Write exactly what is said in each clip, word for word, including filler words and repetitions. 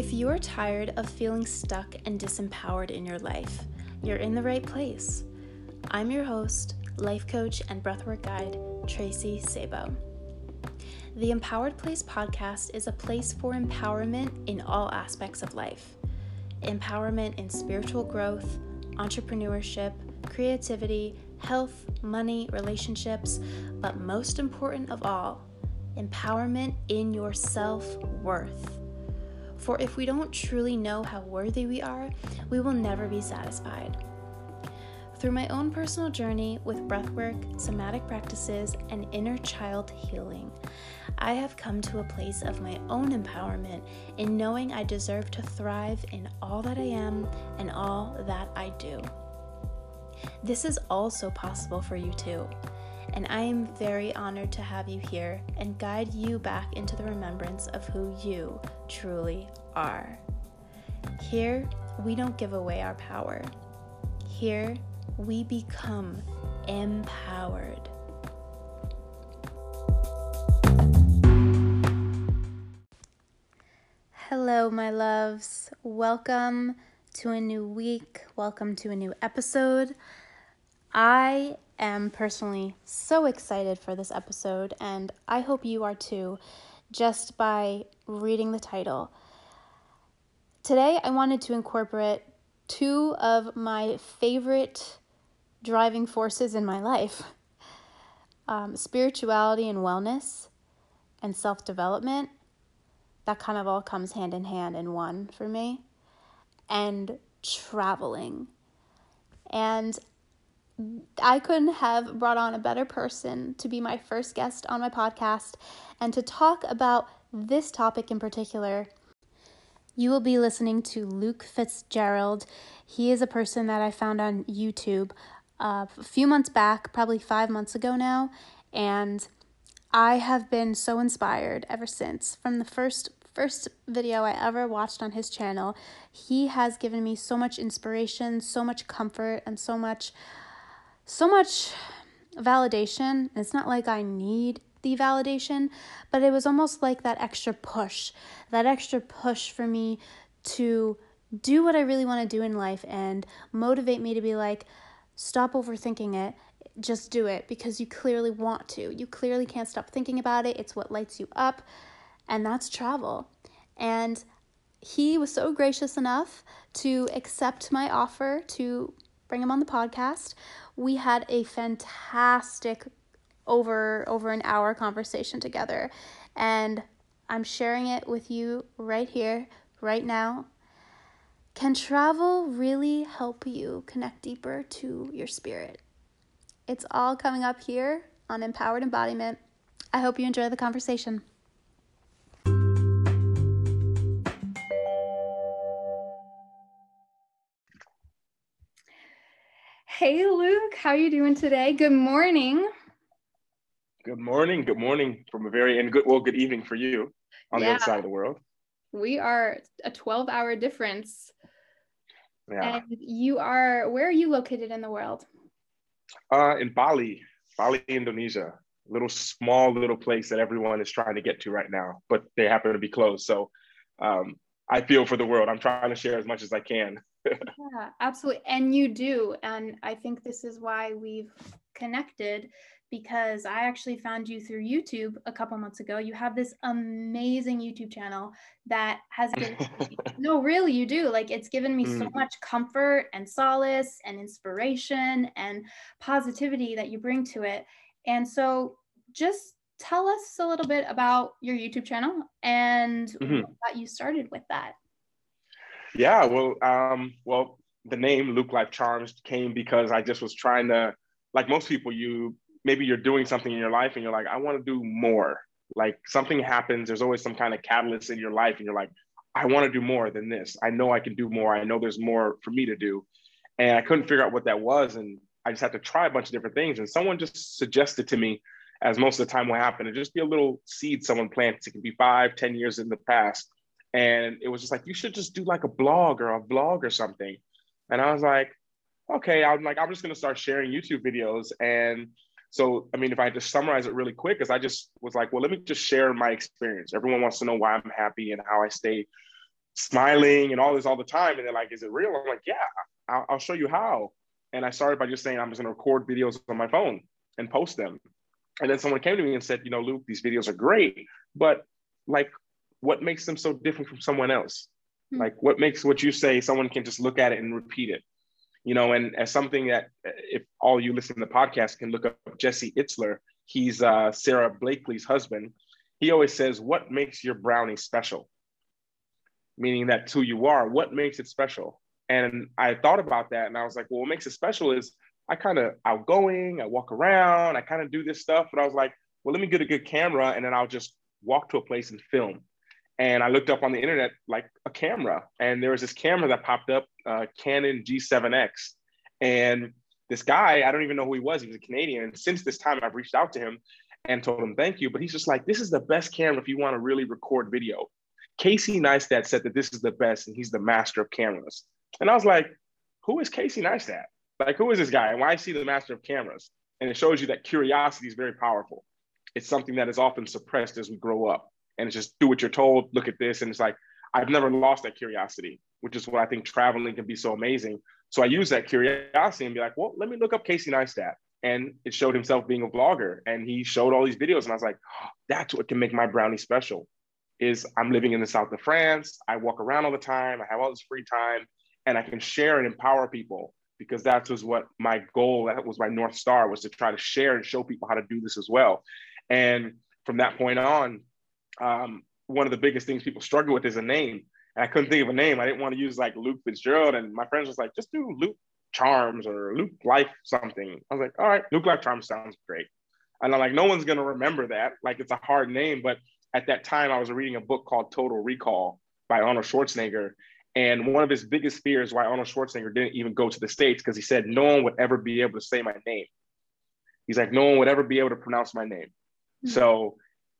If you are tired of feeling stuck and disempowered in your life, you're in the right place. I'm your host, life coach and breathwork guide, Tracy Sabo. The Empowered Place podcast is a place for empowerment in all aspects of life. Empowerment in spiritual growth, entrepreneurship, creativity, health, money, relationships, but most important of all, empowerment in your self-worth. For if we don't truly know how worthy we are, we will never be satisfied. Through my own personal journey with breathwork, somatic practices, and inner child healing, I have come to a place of my own empowerment in knowing I deserve to thrive in all that I am and all that I do. This is also possible for you too, and I am very honored to have you here and guide you back into the remembrance of who you truly are. Here, we don't give away our power. Here, we become empowered. Hello, my loves. Welcome to a new week. Welcome to a new episode. I am personally so excited for this episode, and I hope you are too, just by reading the title. Today, I wanted to incorporate two of my favorite driving forces in my life, um, spirituality and wellness and self-development. That kind of all comes hand in hand in one for me, and traveling. And I couldn't have brought on a better person to be my first guest on my podcast and to talk about this topic in particular. You will be listening to Luke Fitzgerald. He is a person that I found on YouTube uh, a few months back, probably five months ago now, and I have been so inspired ever since. From the first first video I ever watched on his channel, he has given me so much inspiration, so much comfort, and so much so much validation. It's not like I need the validation, but it was almost like that extra push, that extra push for me to do what I really want to do in life and motivate me to be like, stop overthinking it, just do it, because you clearly want to. You clearly can't stop thinking about it. It's what lights you up, and that's travel. And he was so gracious enough to accept my offer to bring him on the podcast. We had a fantastic over over an hour conversation together, and I'm sharing it with you right here, right now. Can travel really help you connect deeper to your spirit? It's all coming up here on Empowered Embodiment. I hope you enjoy the conversation. Hey, Luke, how are you doing today? Good morning. Good morning. Good morning from a very, and good, well, good evening for you on yeah. the other side of the world. We are a twelve hour difference. Yeah. And you are, where are you located in the world? Uh, in Bali, Bali, Indonesia, little small little place that everyone is trying to get to right now, but they happen to be closed. So um, I feel for the world. I'm trying to share as much as I can. Yeah, absolutely. And you do. And I think this is why we've connected, because I actually found you through YouTube a couple months ago. You have this amazing YouTube channel that has been, no, really, you do. Like, it's given me mm. so much comfort and solace and inspiration and positivity that you bring to it. And so just tell us a little bit about your YouTube channel and mm-hmm. what got you started with that. Yeah, well, um, well, the name Luke Life Charms came because I just was trying to, like most people, you maybe you're doing something in your life and you're like, I want to do more. Like, something happens, there's always some kind of catalyst in your life, and you're like, I want to do more than this. I know I can do more. I know there's more for me to do. And I couldn't figure out what that was, and I just had to try a bunch of different things. And someone just suggested to me, as most of the time will happen, to just be a little seed someone plants. It can be five, ten years in the past. And it was just like, you should just do like a blog or a vlog or something. And I was like, okay, I'm like, I'm just going to start sharing YouTube videos. And so, I mean, if I had to summarize it really quick, is I just was like, well, let me just share my experience. Everyone wants to know why I'm happy and how I stay smiling and all this all the time. And they're like, is it real? I'm like, yeah, I'll, I'll show you how. And I started by just saying, I'm just gonna record videos on my phone and post them. And then someone came to me and said, you know, Luke, these videos are great, but like, what makes them so different from someone else? Mm-hmm. Like what makes what you say, someone can just look at it and repeat it, you know? And as something that if all you listen to the podcast can look up Jesse Itzler, he's uh, Sarah Blakely's husband. He always says, what makes your brownie special? Meaning that's who you are, what makes it special? And I thought about that and I was like, well, what makes it special is I kind of outgoing, I walk around, I kind of do this stuff. But I was like, well, let me get a good camera and then I'll just walk to a place and film. And I looked up on the internet, like a camera. And there was this camera that popped up, uh, Canon G seven X. And this guy, I don't even know who he was. He was a Canadian. And since this time, I've reached out to him and told him, thank you. But he's just like, this is the best camera if you want to really record video. Casey Neistat said that this is the best and he's the master of cameras. And I was like, who is Casey Neistat? Like, who is this guy? And why is he the master of cameras? And it shows you that curiosity is very powerful. It's something that is often suppressed as we grow up. And it's just do what you're told, look at this. And it's like, I've never lost that curiosity, which is what I think traveling can be so amazing. So I use that curiosity and be like, well, let me look up Casey Neistat. And it showed himself being a vlogger. And he showed all these videos. And I was like, oh, that's what can make my brownie special is I'm living in the South of France. I walk around all the time. I have all this free time. And I can share and empower people. Because that was what my goal, that was my North Star, was to try to share and show people how to do this as well. And from that point on, um, one of the biggest things people struggle with is a name. And I couldn't think of a name. I didn't want to use like Luke Fitzgerald. And my friends was like, just do Luke Charms or Luke Life something. I was like, all right, Luke Life Charms sounds great. And I'm like, no one's going to remember that. Like it's a hard name. But at that time, I was reading a book called Total Recall by Arnold Schwarzenegger. And one of his biggest fears why Arnold Schwarzenegger didn't even go to the States because he said, no one would ever be able to say my name. He's like, no one would ever be able to pronounce my name. Mm-hmm. So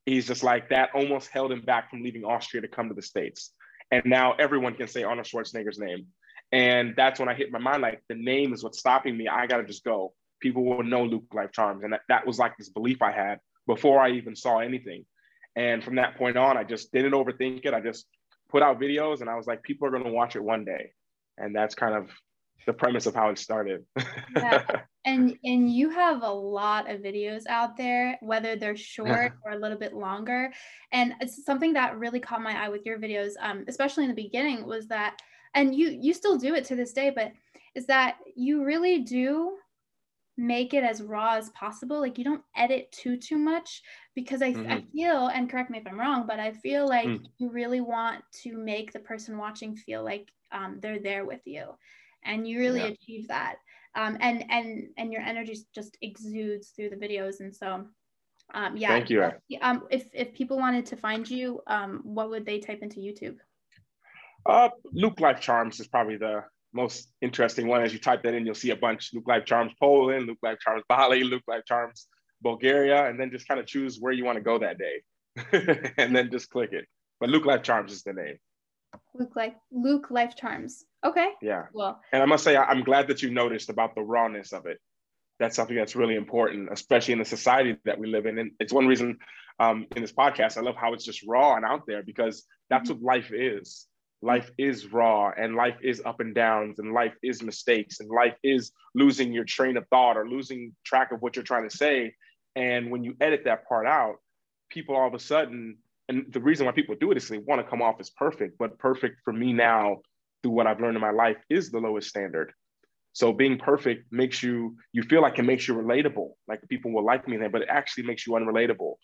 he's just like that almost held him back from leaving Austria to come to the States. And now everyone can say Arnold Schwarzenegger's name. And that's when I hit my mind, like the name is what's stopping me. I got to just go. People will know Luke Life Charms. And that, that was like this belief I had before I even saw anything. And from that point on, I just didn't overthink it. I just put out videos and I was like, people are going to watch it one day. And that's kind of the premise of how it started. Yeah. And and you have a lot of videos out there, whether they're short or a little bit longer. And it's something that really caught my eye with your videos, um, especially in the beginning was that, and you, you still do it to this day, but is that you really do make it as raw as possible. Like you don't edit too, too much because I, mm-hmm. I feel, and correct me if I'm wrong, but I feel like mm. you really want to make the person watching feel like um, they're there with you. And you really yeah. achieve that. Um, and, and, and your energy just exudes through the videos. And so, um, yeah. Thank you. Um, if, if people wanted to find you, um, what would they type into YouTube? Uh, Luke Life Charms is probably the most interesting one. As you type that in, you'll see a bunch. Luke Life Charms Poland, Luke Life Charms Bali, Luke Life Charms Bulgaria, and then just kind of choose where you want to go that day. And then just click it. But Luke Life Charms is the name. Luke Life, Luke Life Charms. Okay. Yeah. Well, and I must say, I'm glad that you noticed about the rawness of it. That's something that's really important, especially in the society that we live in. And it's one reason um, in this podcast, I love how it's just raw and out there because that's mm-hmm. what life is. Life is raw and life is up and downs and life is mistakes and life is losing your train of thought or losing track of what you're trying to say. And when you edit that part out, people all of a sudden, and the reason why people do it is they want to come off as perfect, but perfect for me now through what I've learned in my life is the lowest standard. So being perfect makes you, you feel like it makes you relatable, like people will like me then, but it actually makes you unrelatable.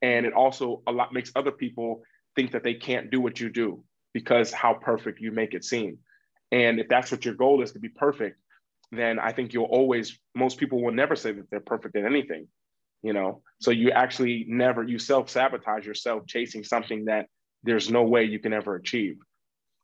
And it also a lot makes other people think that they can't do what you do. Because how perfect you make it seem. And if that's what your goal is to be perfect, then I think you'll always, most people will never say that they're perfect at anything, you know? So you actually never, you self-sabotage yourself chasing something that there's no way you can ever achieve.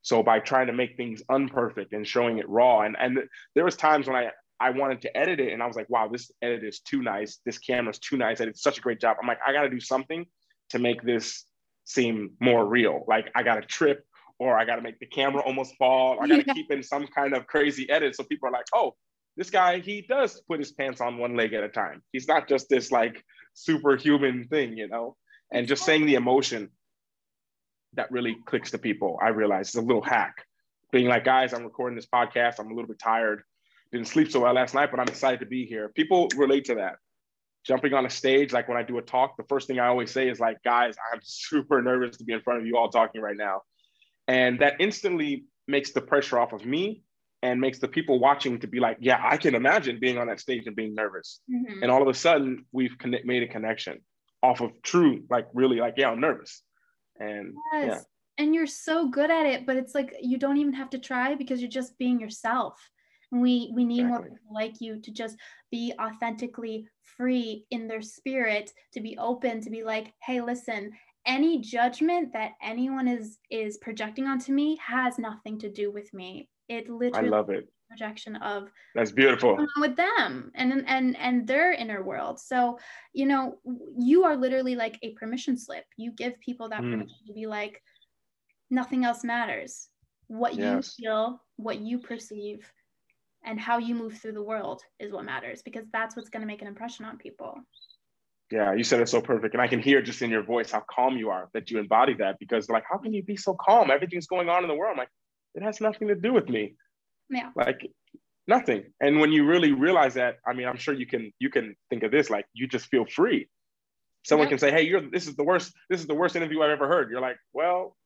So by trying to make things unperfect and showing it raw, and, and there was times when I, I wanted to edit it and I was like, wow, this edit is too nice. This camera's too nice. I did such a great job. I'm like, I gotta do something to make this seem more real. Like I gotta trip, or I got to make the camera almost fall. I got to yeah. keep in some kind of crazy edit. So people are like, oh, this guy, he does put his pants on one leg at a time. He's not just this like superhuman thing, you know, and just saying the emotion. that really clicks to people. I realize it's a little hack. Being like, guys, I'm recording this podcast. I'm a little bit tired. Didn't sleep so well last night, but I'm excited to be here. People relate to that. Jumping on a stage, like when I do a talk, the first thing I always say is like, guys, I'm super nervous to be in front of you all talking right now. And that instantly makes the pressure off of me and makes the people watching to be like, yeah, I can imagine being on that stage and being nervous. Mm-hmm. And all of a sudden we've connect- made a connection off of true, like really like, yeah, I'm nervous. And yes. yeah. And you're so good at it, but it's like, you don't even have to try because you're just being yourself. We we need exactly. more people like you to just be authentically free in their spirit, to be open, to be like, hey, listen, any judgment that anyone is is projecting onto me has nothing to do with me. It literally I love it. Projection of that's beautiful with them and and and their inner world. So, you know, you are literally like a permission slip. You give people that mm. permission to be like, nothing else matters. What yes. you feel, what you perceive, and how you move through the world is what matters, because that's what's going to make an impression on people. Yeah, you said it so perfect. And I can hear just in your voice how calm you are, that you embody that, because like, how can you be so calm? Everything's going on in the world. I'm like, it has nothing to do with me. Yeah. Like nothing. And when you really realize that, I mean, I'm sure you can, you can think of this, like you just feel free. Someone yeah. can say, hey, you're, this is the worst, this is the worst interview I've ever heard. You're like, well,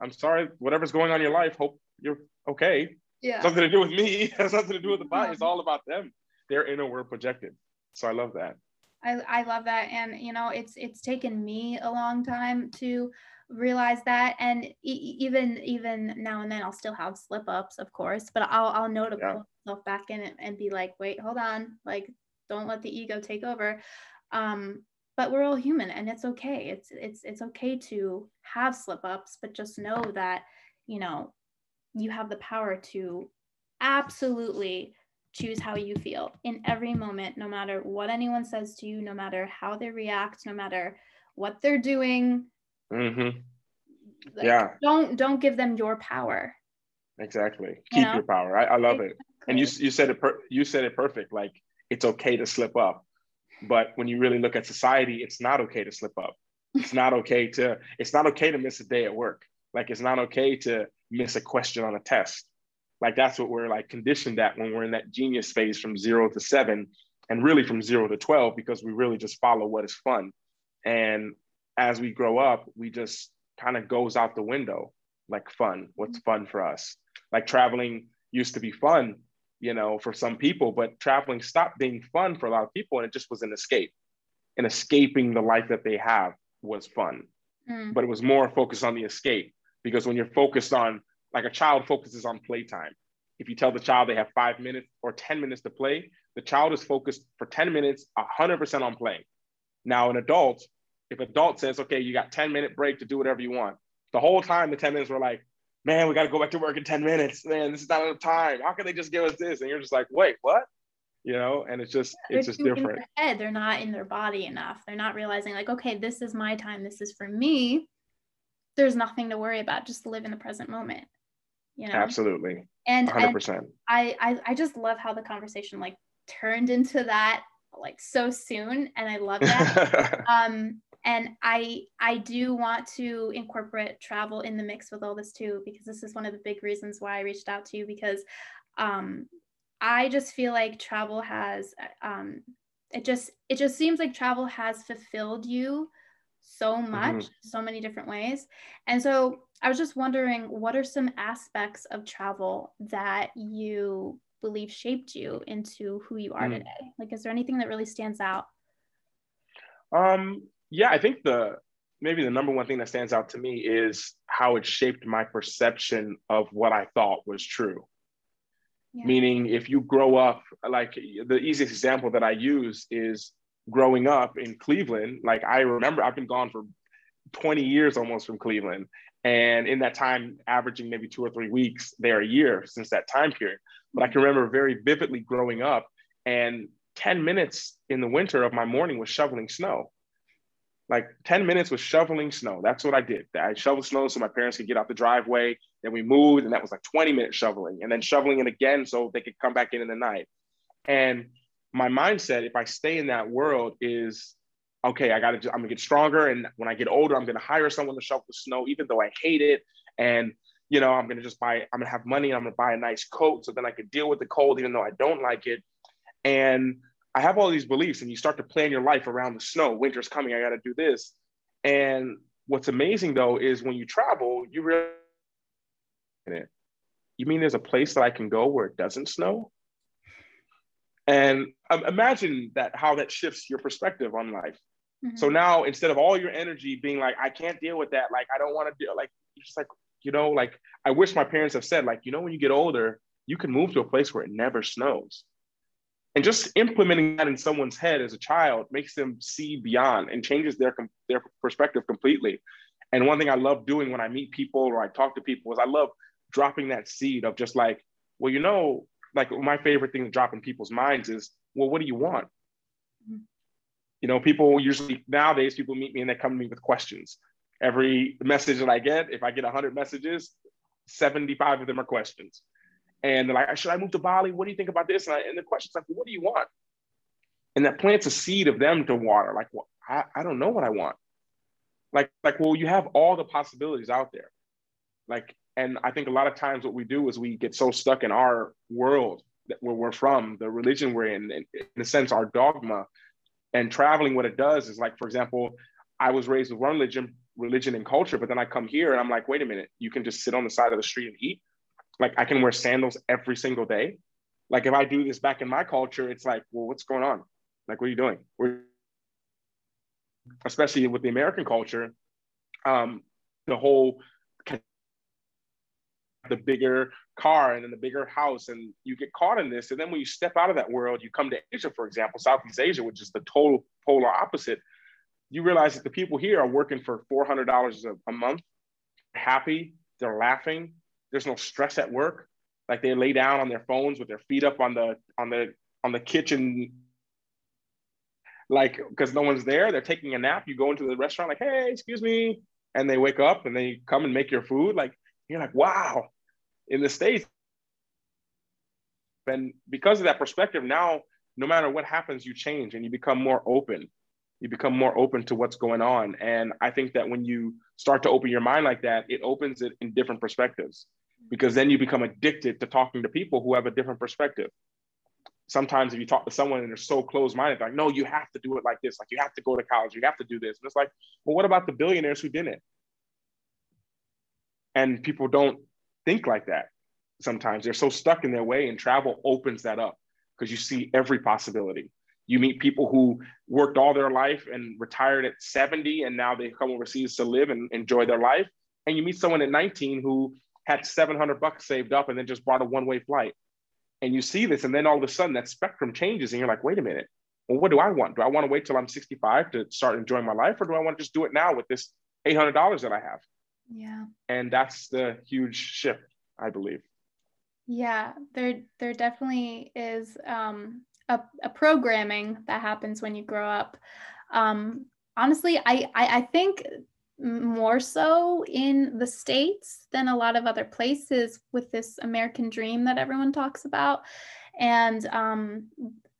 I'm sorry, whatever's going on in your life, hope you're okay. Yeah. Something to do with me. It has nothing to do with the body. It's all about them. Their inner world projected. So I love that. I, I love that. And, you know, it's it's taken me a long time to realize that. And e- even even now and then I'll still have slip ups, of course, but I'll, I'll know to yeah. pull myself back in and, and be like, wait, hold on. Like, don't let the ego take over. Um, but we're all human and it's okay. It's, it's, it's okay to have slip ups, but just know that, you know, you have the power to absolutely choose how you feel in every moment, no matter what anyone says to you, no matter how they react, no matter what they're doing. Mm-hmm. Like, yeah. Don't don't give them your power. Exactly. Keep you know? your power. I, I love exactly. it. And you you said it per- you said it perfect. Like, it's okay to slip up, but when you really look at society, it's not okay to slip up. It's not okay to it's not okay to miss a day at work. Like, it's not okay to miss a question on a test. Like, that's what we're like conditioned at when we're in that genius phase from zero to seven, and really from zero to twelve, because we really just follow what is fun. And as we grow up, we just kind of goes out the window, like fun, what's fun for us? Like, traveling used to be fun, you know, for some people, but traveling stopped being fun for a lot of people. And it just was an escape, and escaping the life that they have was fun, mm. but it was more focused on the escape. Because when you're focused on, like, a child focuses on playtime. If you tell the child they have five minutes or ten minutes to play, the child is focused for ten minutes, one hundred percent on playing. Now an adult, if adult says, okay, you got ten minute break to do whatever you want. The whole time, the ten minutes were like, man, we got to go back to work in ten minutes. Man, this is not enough time. How can they just give us this? And you're just like, wait, what? You know, and it's just, yeah, it's just different. Head. They're not in their body enough. They're not realizing like, okay, this is my time. This is for me. There's nothing to worry about. Just live in the present moment, you know? Absolutely. And, one hundred percent. and I, I, I just love how the conversation like turned into that like so soon. And I love that. um, and I, I do want to incorporate travel in the mix with all this too, because this is one of the big reasons why I reached out to you, because um, I just feel like travel has, um, it just, it just seems like travel has fulfilled you so much, mm-hmm. so many different ways. And so I was just wondering, what are some aspects of travel that you believe shaped you into who you are mm-hmm. today? Like, is there anything that really stands out? Um, yeah, I think the, maybe the number one thing that stands out to me is how it shaped my perception of what I thought was true. Yeah. Meaning, if you grow up, like, the easiest example that I use is growing up in Cleveland. Like, I remember I've been gone for twenty years almost from Cleveland. And in that time, averaging maybe two or three weeks there a year since that time period. But I can remember very vividly growing up, and ten minutes in the winter of my morning was shoveling snow. Like, ten minutes was shoveling snow. That's what I did. I shoveled snow so my parents could get out the driveway. Then we moved, and that was like twenty minute shoveling, and then shoveling it again so they could come back in in the night. And my mindset, if I stay in that world, is okay, I gotta, I'm gonna get stronger. And when I get older, I'm gonna hire someone to shovel the snow, even though I hate it. And, you know, I'm gonna just buy, I'm gonna have money and I'm gonna buy a nice coat so then I could deal with the cold, even though I don't like it. And I have all these beliefs, and you start to plan your life around the snow. Winter's coming, I gotta do this. And what's amazing though, is when you travel, you realize, you mean there's a place that I can go where it doesn't snow? And um, imagine that, how that shifts your perspective on life. Mm-hmm. So now, instead of all your energy being like, I can't deal with that, like, I don't want to deal, like, you're just like, you know, like, I wish my parents have said, like, you know, when you get older, you can move to a place where it never snows. And just implementing that in someone's head as a child makes them see beyond and changes their, their perspective completely. And one thing I love doing when I meet people or I talk to people is I love dropping that seed of just like, well, you know, like, my favorite thing to drop in people's minds is, well, what do you want? Mm-hmm. You know, people usually, nowadays, people meet me and they come to me with questions. Every message that I get, if I get one hundred messages, seventy-five of them are questions. And they're like, should I move to Bali? What do you think about this? And, I, and the question's like, well, what do you want? And that plants a seed of them to water. Like, well, I, I don't know what I want. Like, like, well, you have all the possibilities out there. Like, and I think a lot of times what we do is we get so stuck in our world, that where we're from, the religion we're in, in a sense, our dogma. And traveling, what it does is, like, for example, I was raised with one religion, religion and culture, but then I come here and I'm like, wait a minute, you can just sit on the side of the street and eat. Like, I can wear sandals every single day. Like, if I do this back in my culture, it's like, well, what's going on? Like, what are you doing? We're, especially with the American culture, um, the whole, the bigger car and then the bigger house, and you get caught in this. And then when you step out of that world, you come to Asia, for example, Southeast Asia, which is the total polar opposite. You realize that the people here are working for four hundred dollars a, a month, happy, they're laughing. There's no stress at work. Like, they lay down on their phones with their feet up on the, on the, on the kitchen, like, because no one's there, they're taking a nap. You go into the restaurant, like, hey, excuse me. And they wake up and they come and make your food. Like, you're like, wow. In the States, and because of that perspective, now no matter what happens, you change and you become more open. You become more open to what's going on. And I think that when you start to open your mind like that, it opens it in different perspectives, because then you become addicted to talking to people who have a different perspective. Sometimes if you talk to someone and they're so closed-minded, like, no, you have to do it like this. Like, you have to go to college, you have to do this. And it's like, well, what about the billionaires who didn't? And people don't think like that. Sometimes they're so stuck in their way, and travel opens that up because you see every possibility. You meet people who worked all their life and retired at seventy, and now they come overseas to live and enjoy their life. And you meet someone at nineteen who had seven hundred bucks saved up and then just bought a one-way flight. And you see this, and then all of a sudden that spectrum changes, and you're like, wait a minute, well, what do I want? Do I want to wait till I'm sixty-five to start enjoying my life, or do I want to just do it now with this eight hundred dollars that I have? Yeah. And that's the huge shift, I believe. Yeah, there, there definitely is um, a, a programming that happens when you grow up. Um, honestly, I, I, I think more so in the States than a lot of other places, with this American dream that everyone talks about. And um,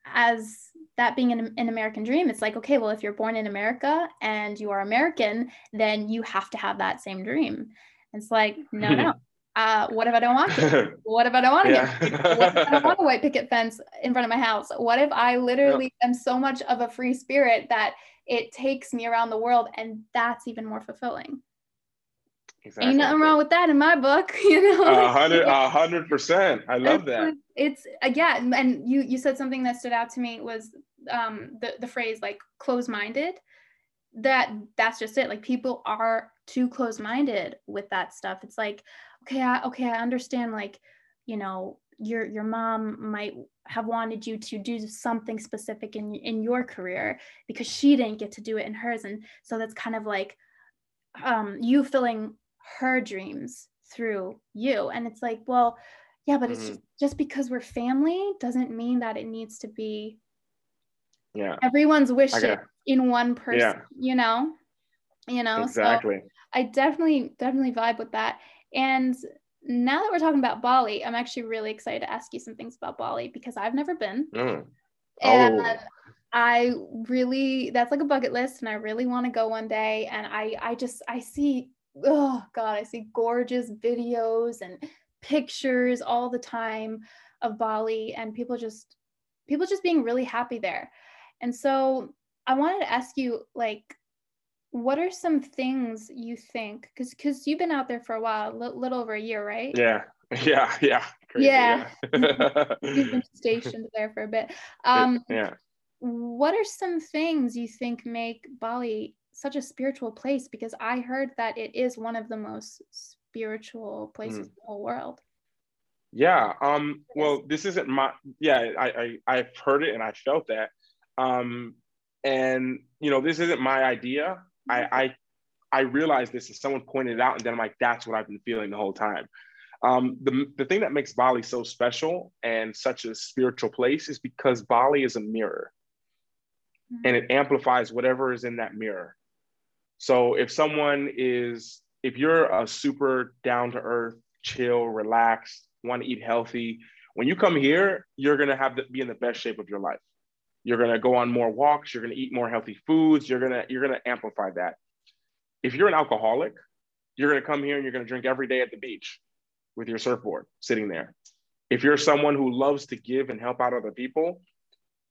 as that being an, an American dream, it's like, okay, well, if you're born in America and you are American, then you have to have that same dream. It's like, no, no. Uh, what if I don't want to? What if I don't want to yeah. get? What if I don't want a white picket fence in front of my house? What if I literally yeah. am so much of a free spirit that it takes me around the world, and that's even more fulfilling? Exactly. Ain't nothing wrong with that in my book, you know. A hundred, a hundred percent. I love that. It's, it's yeah, and you you said something that stood out to me was um, the the phrase, like, close-minded. That that's just it. Like, people are too close-minded with that stuff. It's like, okay, I, okay, I understand. Like, you know, your your mom might have wanted you to do something specific in in your career because she didn't get to do it in hers, and so that's kind of like um, you filling her dreams through you. And it's like, well, yeah, but mm-hmm. it's just, just because we're family doesn't mean that it needs to be yeah everyone's wishes okay. in one person, yeah. you know, you know, exactly. So I definitely, definitely vibe with that. And now that we're talking about Bali, I'm actually really excited to ask you some things about Bali because I've never been. Mm. Oh. And I really, that's like a bucket list, and I really want to go one day. And I, I just, I see, oh God, I see gorgeous videos and pictures all the time of Bali, and people just, people just being really happy there. And so I wanted to ask you, like, what are some things you think, because because you've been out there for a while, a li- little over a year, right? Yeah, yeah, yeah. Crazy, yeah. yeah. You've been stationed there for a bit. Um, yeah. What are some things you think make Bali such a spiritual place? Because I heard that it is one of the most spiritual places mm. in the whole world. Yeah. Um, well, this isn't my, yeah, I, I, I've heard it and I felt that. Um, and, you know, this isn't my idea. I, I, I realized this as someone pointed it out, and then I'm like, that's what I've been feeling the whole time. Um, the, the thing that makes Bali so special and such a spiritual place is because Bali is a mirror, mm-hmm. and it amplifies whatever is in that mirror. So if someone is, if you're a super down to earth, chill, relaxed, want to eat healthy, when you come here, you're going to have to be in the best shape of your life. You're going to go on more walks. You're going to eat more healthy foods. You're going to, you're going to amplify that. If you're an alcoholic, you're going to come here and you're going to drink every day at the beach with your surfboard sitting there. If you're someone who loves to give and help out other people,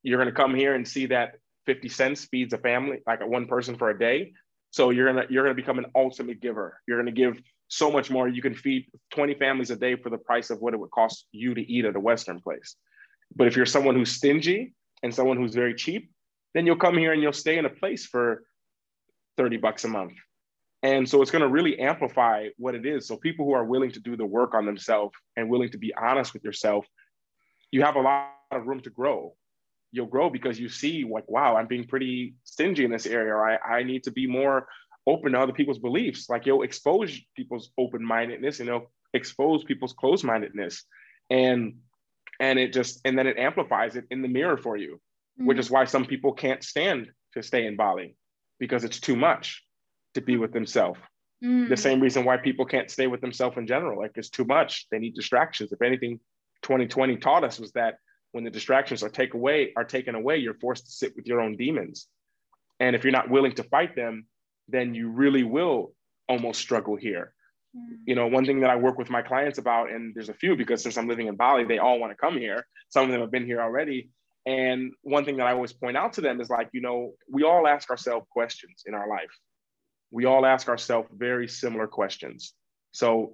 you're going to come here and see that fifty cents feeds a family, like a one person for a day. So you're going to, you're going to become an ultimate giver. You're going to give so much more. You can feed twenty families a day for the price of what it would cost you to eat at a Western place. But if you're someone who's stingy and someone who's very cheap, then you'll come here and you'll stay in a place for thirty bucks a month. And so it's going to really amplify what it is. So people who are willing to do the work on themselves and willing to be honest with yourself, you have a lot of room to grow. You'll grow because you see, like, wow, I'm being pretty stingy in this area. Or I, I need to be more open to other people's beliefs. Like, you'll expose people's open-mindedness, and you'll expose people's closed-mindedness. And, and it just, and then it amplifies it in the mirror for you, mm-hmm. which is why some people can't stand to stay in Bali, because it's too much to be with themselves. Mm-hmm. The same reason why people can't stay with themselves in general, like, it's too much. They need distractions. If anything, twenty twenty taught us was that when the distractions are take away, are taken away, you're forced to sit with your own demons. And if you're not willing to fight them, then you really will almost struggle here. Yeah. You know, one thing that I work with my clients about, and there's a few, because since I'm living in Bali, they all want to come here. Some of them have been here already. And one thing that I always point out to them is, like, you know, we all ask ourselves questions in our life. We all ask ourselves very similar questions. So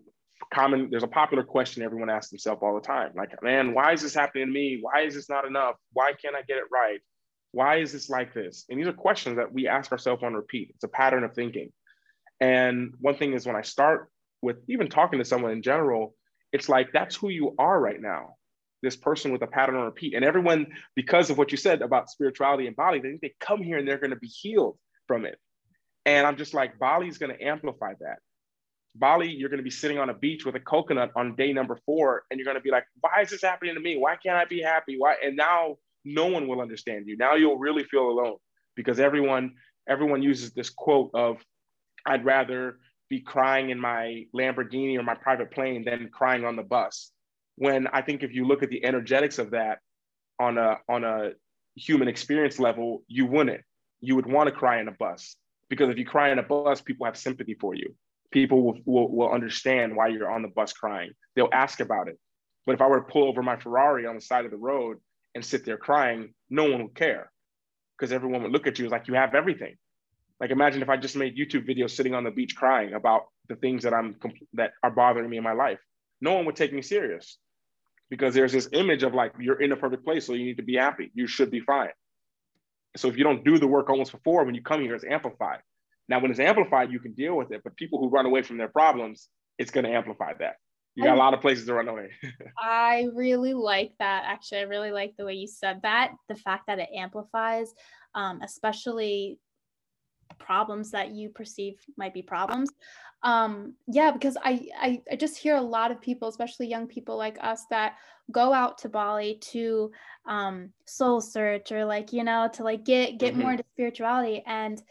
common, there's a popular question everyone asks themselves all the time. Like, man, why is this happening to me? Why is this not enough? Why can't I get it right? Why is this like this? And these are questions that we ask ourselves on repeat. It's a pattern of thinking. And one thing is, when I start with even talking to someone in general, it's like, that's who you are right now, this person with a pattern on repeat. And everyone, because of what you said about spirituality and Bali, they think they come here and they're going to be healed from it. And I'm just like, Bali's going to amplify that. Bali, you're going to be sitting on a beach with a coconut on day number four, and you're going to be like, why is this happening to me? Why can't I be happy? Why? And now no one will understand you. Now you'll really feel alone, because everyone, everyone uses this quote of, I'd rather be crying in my Lamborghini or my private plane than crying on the bus. When I think if you look at the energetics of that on a, on a human experience level, you wouldn't. You would want to cry in a bus, because if you cry in a bus, people have sympathy for you. People will, will, will understand why you're on the bus crying. They'll ask about it. But if I were to pull over my Ferrari on the side of the road and sit there crying, no one would care, because everyone would look at you as like, you have everything. Like, imagine if I just made YouTube videos sitting on the beach crying about the things that I'm that are bothering me in my life. No one would take me serious, because there's this image of like, you're in the perfect place, so you need to be happy. You should be fine. So if you don't do the work almost before, when you come here, it's amplified. Now, when it's amplified, you can deal with it. But people who run away from their problems, it's going to amplify that. You got a lot of places to run away. I really like that. Actually, I really like the way you said that. The fact that it amplifies, um, especially problems that you perceive might be problems. Um, yeah, because I, I, I just hear a lot of people, especially young people like us, that go out to Bali to um, soul search, or like, you know, to like get, get mm-hmm. more into spirituality. And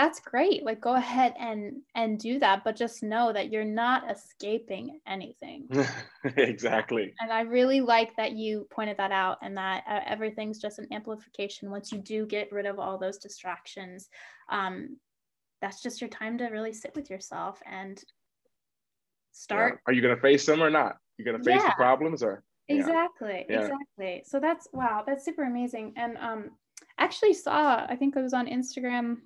that's great. Like, go ahead and, and do that, but just know that you're not escaping anything. Exactly. And I really like that you pointed that out, and that uh, everything's just an amplification. Once you do get rid of all those distractions, um, that's just your time to really sit with yourself and start. Yeah. Are you going to face them or not? You're going to face yeah. the problems or? Exactly. Yeah. Exactly. So that's, wow, that's super amazing. And, um, actually saw, I think it was on Instagram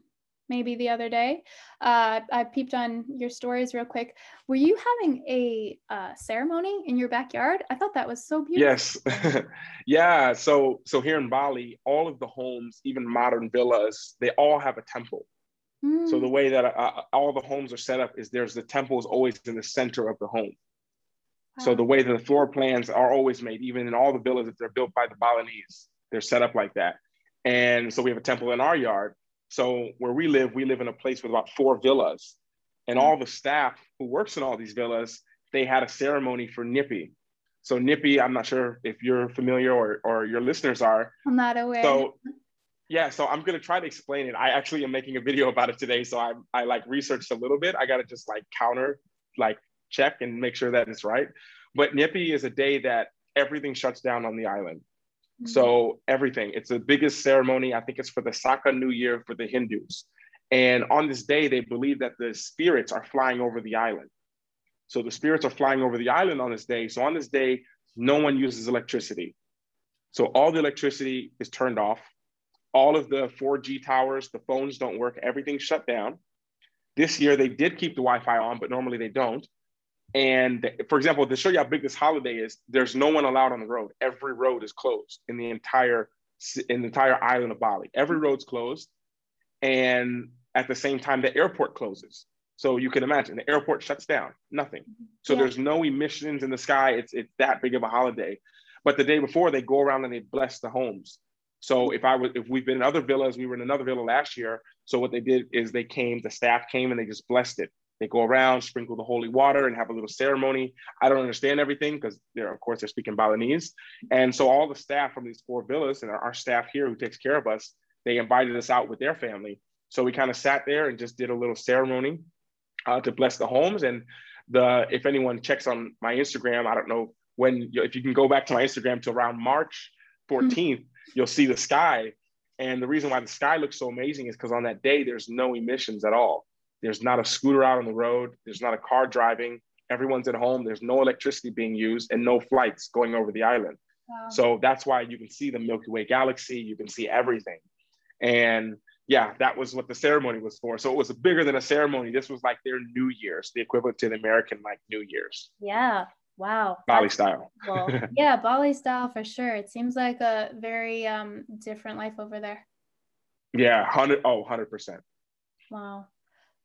maybe the other day, uh, I peeped on your stories real quick. Were you having a uh, ceremony in your backyard? I thought that was so beautiful. Yes. Yeah. So, so here in Bali, all of the homes, even modern villas, they all have a temple. Mm. So the way that uh, all the homes are set up is there's the temple is always in the center of the home. Wow. So the way that the floor plans are always made, even in all the villas, if they're built by the Balinese, they're set up like that. And so we have a temple in our yard. So where we live, we live in a place with about four villas, and all the staff who works in all these villas, they had a ceremony for Nipi. So Nipi, I'm not sure if you're familiar or, or your listeners are. I'm not aware. So yeah, so I'm going to try to explain it. I actually am making a video about it today. So I, I like researched a little bit. I got to just like counter, like check and make sure that it's right. But Nipi is a day that everything shuts down on the island. So everything, it's the biggest ceremony. I think it's for the Saka New Year for the Hindus. And on this day, they believe that the spirits are flying over the island. So the spirits are flying over the island on this day. So on this day, no one uses electricity. So all the electricity is turned off. All of the four G towers, the phones don't work. Everything's shut down. This year, they did keep the Wi-Fi on, but normally they don't. And for example, to show you how big this holiday is, there's no one allowed on the road. Every road is closed in the entire in the entire island of Bali. Every road's closed. And at the same time, the airport closes. So you can imagine the airport shuts down, nothing. So yeah. There's no emissions in the sky. It's, it's that big of a holiday. But the day before, they go around and they bless the homes. So if I was, if we've been in other villas, we were in another villa last year. So what they did is they came, the staff came and they just blessed it. They go around, sprinkle the holy water and have a little ceremony. I don't understand everything because they're, of course, they're speaking Balinese. And so all the staff from these four villas and our staff here who takes care of us, they invited us out with their family. So we kind of sat there and just did a little ceremony uh, to bless the homes. And the if anyone checks on my Instagram, I don't know when, if you can go back to my Instagram to around March fourteenth, mm-hmm. You'll see the sky. And the reason why the sky looks so amazing is because on that day, there's no emissions at all. There's not a scooter out on the road. There's not a car driving. Everyone's at home. There's no electricity being used and no flights going over the island. Wow. So that's why you can see the Milky Way galaxy. You can see everything. And yeah, that was what the ceremony was for. So it was bigger than a ceremony. This was like their New Year's, the equivalent to the American like New Year's. Yeah. Wow. Bali that's style. Cool. Yeah, Bali style for sure. It seems like a very um, different life over there. Yeah. one hundred, oh, one hundred percent. Wow.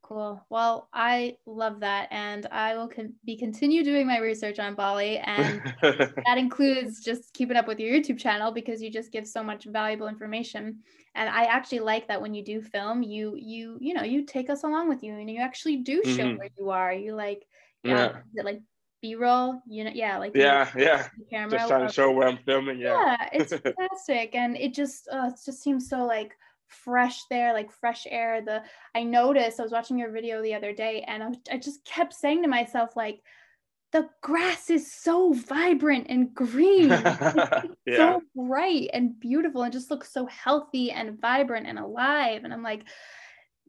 Cool. Well, I love that. And I will con- be continue doing my research on Bali. And that includes just keeping up with your YouTube channel because you just give so much valuable information. And I actually like that when you do film, you, you, you know, you take us along with you and you actually do show mm-hmm. where you are. You like, yeah, yeah. Is it like B-roll, you know, yeah, like, yeah, you know, yeah. The camera just trying to show where I'm filming. Yeah, yeah it's fantastic. And it just, uh, it just seems so like, fresh there, like fresh air. The I noticed I was watching your video the other day, and I, I just kept saying to myself, like, the grass is so vibrant and green, yeah. so bright and beautiful, and just looks so healthy and vibrant and alive. And I'm like,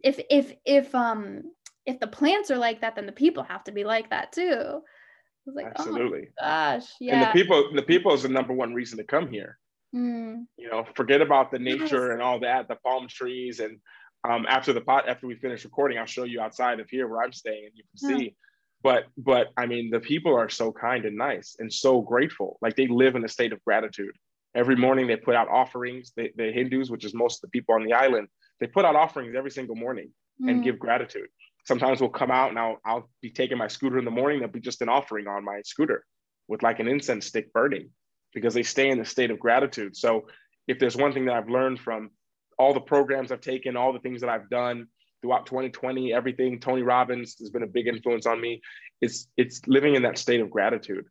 if if if um if the plants are like that, then the people have to be like that too. I was like, absolutely, oh my gosh, yeah. And the people, the people is the number one reason to come here. Mm. You know, forget about the nature yes. and all that, the palm trees. And um, after the pot, after we finish recording, I'll show you outside of here where I'm staying and you can yeah. see. But, but I mean, the people are so kind and nice and so grateful. Like they live in a state of gratitude. Every morning they put out offerings. They, the Hindus, which is most of the people on the island, they put out offerings every single morning mm. and give gratitude. Sometimes we'll come out and I'll, I'll be taking my scooter in the morning. There'll be just an offering on my scooter with like an incense stick burning, because they stay in the state of gratitude. So if there's one thing that I've learned from all the programs I've taken, all the things that I've done throughout twenty twenty, everything, Tony Robbins has been a big influence on me. It's, it's living in that state of gratitude,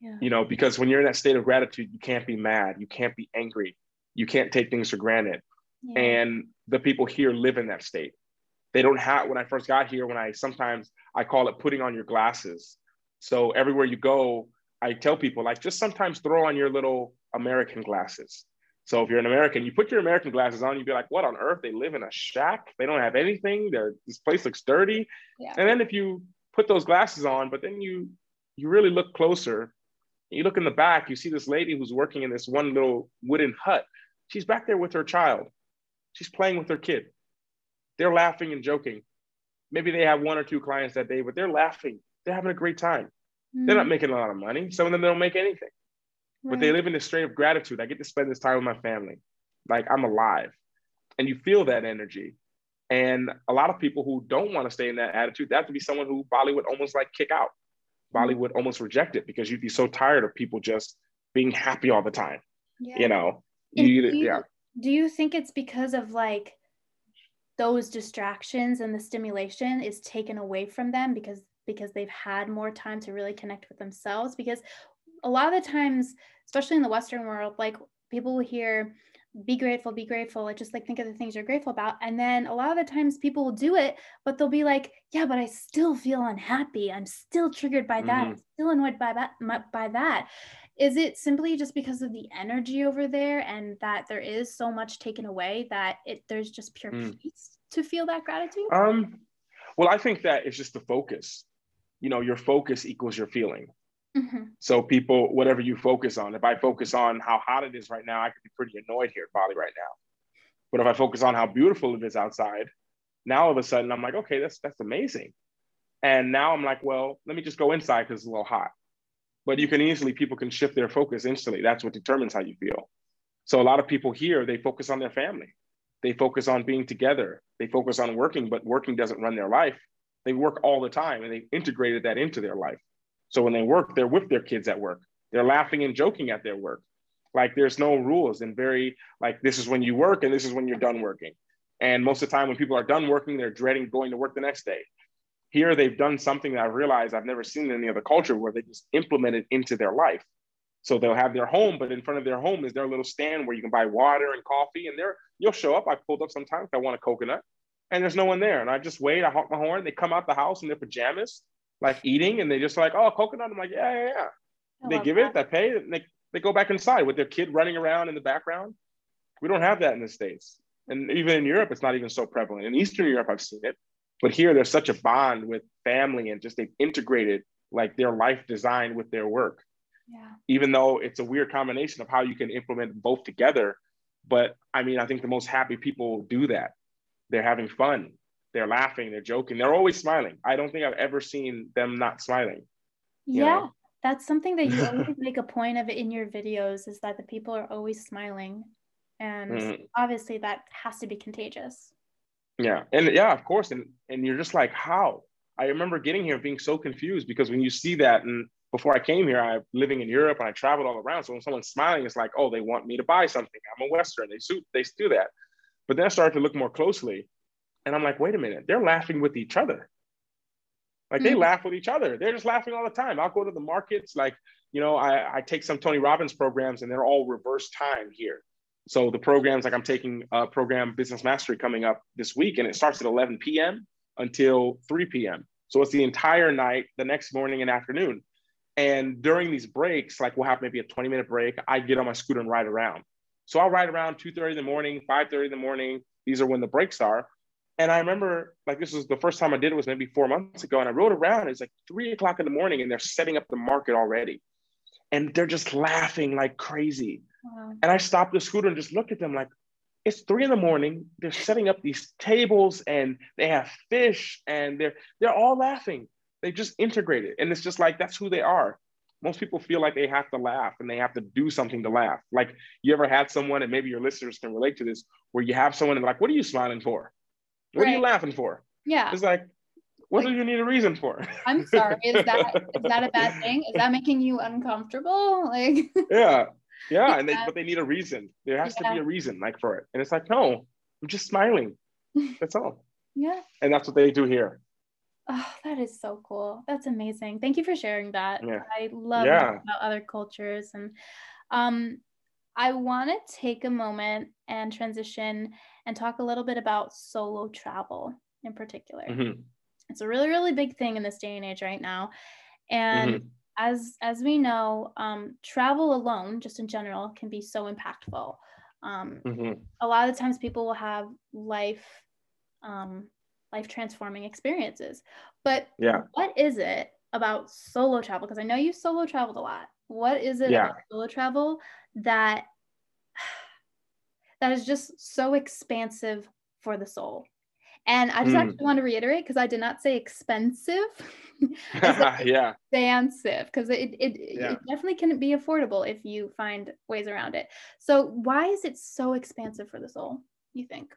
yeah. you know, because when you're in that state of gratitude, you can't be mad. You can't be angry. You can't take things for granted. Yeah. And the people here live in that state. They don't have, when I first got here, when I sometimes I call it putting on your glasses. So everywhere you go, I tell people, like, just sometimes throw on your little American glasses. So if you're an American, you put your American glasses on, you'd be like, what on earth? They live in a shack. They don't have anything. They're, this place looks dirty. Yeah. And then if you put those glasses on, but then you, you really look closer, you look in the back, you see this lady who's working in this one little wooden hut. She's back there with her child. She's playing with her kid. They're laughing and joking. Maybe they have one or two clients that day, but they're laughing. They're having a great time. Mm. They're not making a lot of money. Some of them don't make anything. Right. But they live in this state of gratitude. I get to spend this time with my family. Like, I'm alive. And you feel that energy. And a lot of people who don't want to stay in that attitude, they have to be someone who Bollywood almost like kick out. Bollywood almost reject it because you'd be so tired of people just being happy all the time. Yeah. You know? You, do, you, yeah. do you think it's because of like those distractions and the stimulation is taken away from them because because they've had more time to really connect with themselves? Because a lot of the times, especially in the Western world, like people will hear, be grateful, be grateful. Like, just like think of the things you're grateful about. And then a lot of the times people will do it, but they'll be like, yeah, but I still feel unhappy. I'm still triggered by that. Mm-hmm. I'm still annoyed by that, by that. Is it simply just because of the energy over there and that there is so much taken away that it there's just pure mm. peace to feel that gratitude? Um, well, I think that it's just the focus. You know, your focus equals your feeling. Mm-hmm. So people, whatever you focus on, if I focus on how hot it is right now, I could be pretty annoyed here at Bali right now. But if I focus on how beautiful it is outside, now all of a sudden I'm like, okay, that's, that's amazing. And now I'm like, well, let me just go inside because it's a little hot. But you can easily, people can shift their focus instantly. That's what determines how you feel. So a lot of people here, they focus on their family. They focus on being together. They focus on working, but working doesn't run their life. They work all the time and they integrated that into their life. So when they work, they're with their kids at work. They're laughing and joking at their work. Like there's no rules and very like, this is when you work and this is when you're done working. And most of the time when people are done working, they're dreading going to work the next day. Here, they've done something that I've realized I've never seen in any other culture where they just implement it into their life. So they'll have their home, but in front of their home is their little stand where you can buy water and coffee. And there you'll show up. I pulled up sometimes if I want a coconut and there's no one there. And I just wait, I honk my horn. They come out the house in their pajamas, like eating, and they just like, oh, coconut. I'm like, yeah, yeah, yeah. I they give that. it, they pay, and they, they go back inside with their kid running around in the background. We don't have that in the States. And even in Europe, it's not even so prevalent. In Eastern Europe, I've seen it. But here, there's such a bond with family and just they've integrated like their life design with their work. Yeah. Even though it's a weird combination of how you can implement both together. But I mean, I think the most happy people do that. They're having fun. They're laughing, they're joking, they're always smiling. I don't think I've ever seen them not smiling. Yeah, know? That's something that you always make a point of in your videos is that the people are always smiling. And mm-hmm. obviously that has to be contagious. Yeah, and yeah, of course. And, and you're just like, how? I remember getting here being so confused because when you see that, and before I came here, I'm living in Europe and I traveled all around. So when someone's smiling, it's like, oh, they want me to buy something. I'm a Western, they, they do that. But then I started to look more closely. And I'm like, wait a minute, they're laughing with each other. Like they mm-hmm. laugh with each other. They're just laughing all the time. I'll go to the markets. Like, you know, I, I take some Tony Robbins programs and they're all reverse time here. So the programs, like I'm taking a program Business Mastery coming up this week and it starts at eleven p.m. until three p.m. So it's the entire night, the next morning and afternoon. And during these breaks, like we'll have maybe a twenty minute break. I get on my scooter and ride around. So I'll ride around two thirty in the morning, five thirty in the morning. These are when the breaks are. And I remember, like, this was the first time I did it was maybe four months ago. And I rode around, it's like three o'clock in the morning and they're setting up the market already. And they're just laughing like crazy. Wow. And I stopped the scooter and just looked at them like, it's three in the morning. They're setting up these tables and they have fish and they're, they're all laughing. They just integrated. And it's just like, that's who they are. Most people feel like they have to laugh and they have to do something to laugh. Like you ever had someone, and maybe your listeners can relate to this, where you have someone and like, what are you smiling for? What right. are you laughing for? Yeah. It's like, what like, do you need a reason for? I'm sorry. Is that is that a bad thing? Is that making you uncomfortable? Like Yeah. Yeah. And they but they need a reason. There has yeah. to be a reason like for it. And it's like, no, I'm just smiling. That's all. Yeah. And that's what they do here. Oh, that is so cool. That's amazing. Thank you for sharing that. Yeah. I love yeah. learning about other cultures. And um I want to take a moment and transition and talk a little bit about solo travel. in particular. Mm-hmm. It's a really, really big thing in this day and age right now. And mm-hmm. as as we know, um, travel alone, just in general, can be so impactful. Um, mm-hmm. A lot of the times people will have life, um, life transforming experiences. But yeah. what is it about solo travel? Because I know you solo traveled a lot. What is it yeah. about solo travel that that is just so expansive for the soul? And I just mm. actually want to reiterate, because I did not say expensive. yeah. Expansive, because it it, yeah. it definitely can be affordable if you find ways around it. So why is it so expansive for the soul, you think?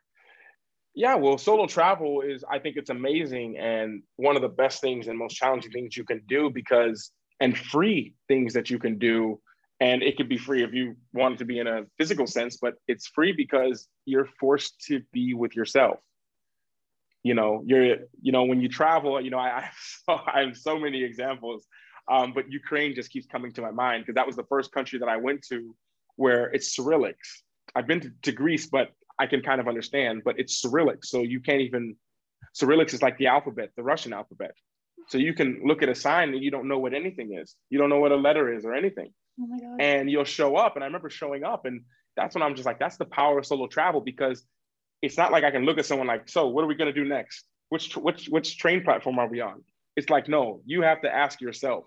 Yeah, well, solo travel is, I think it's amazing, and one of the best things and most challenging things you can do, because, and free things that you can do. And it could be free if you want it to be in a physical sense, but it's free because you're forced to be with yourself. You know, you're, you know, when you travel, you know, I, I, have, so, I have so many examples, um, but Ukraine just keeps coming to my mind, because that was the first country that I went to where it's Cyrillic. I've been to, to Greece, but I can kind of understand, but it's Cyrillic. So you can't even, Cyrillic is like the alphabet, the Russian alphabet. So you can look at a sign and you don't know what anything is. You don't know what a letter is or anything. Oh my God. And you'll show up. And I remember showing up, and that's when I'm just like, that's the power of solo travel, because it's not like I can look at someone like, so what are we going to do next? Which, which, which train platform are we on? It's like, no, you have to ask yourself.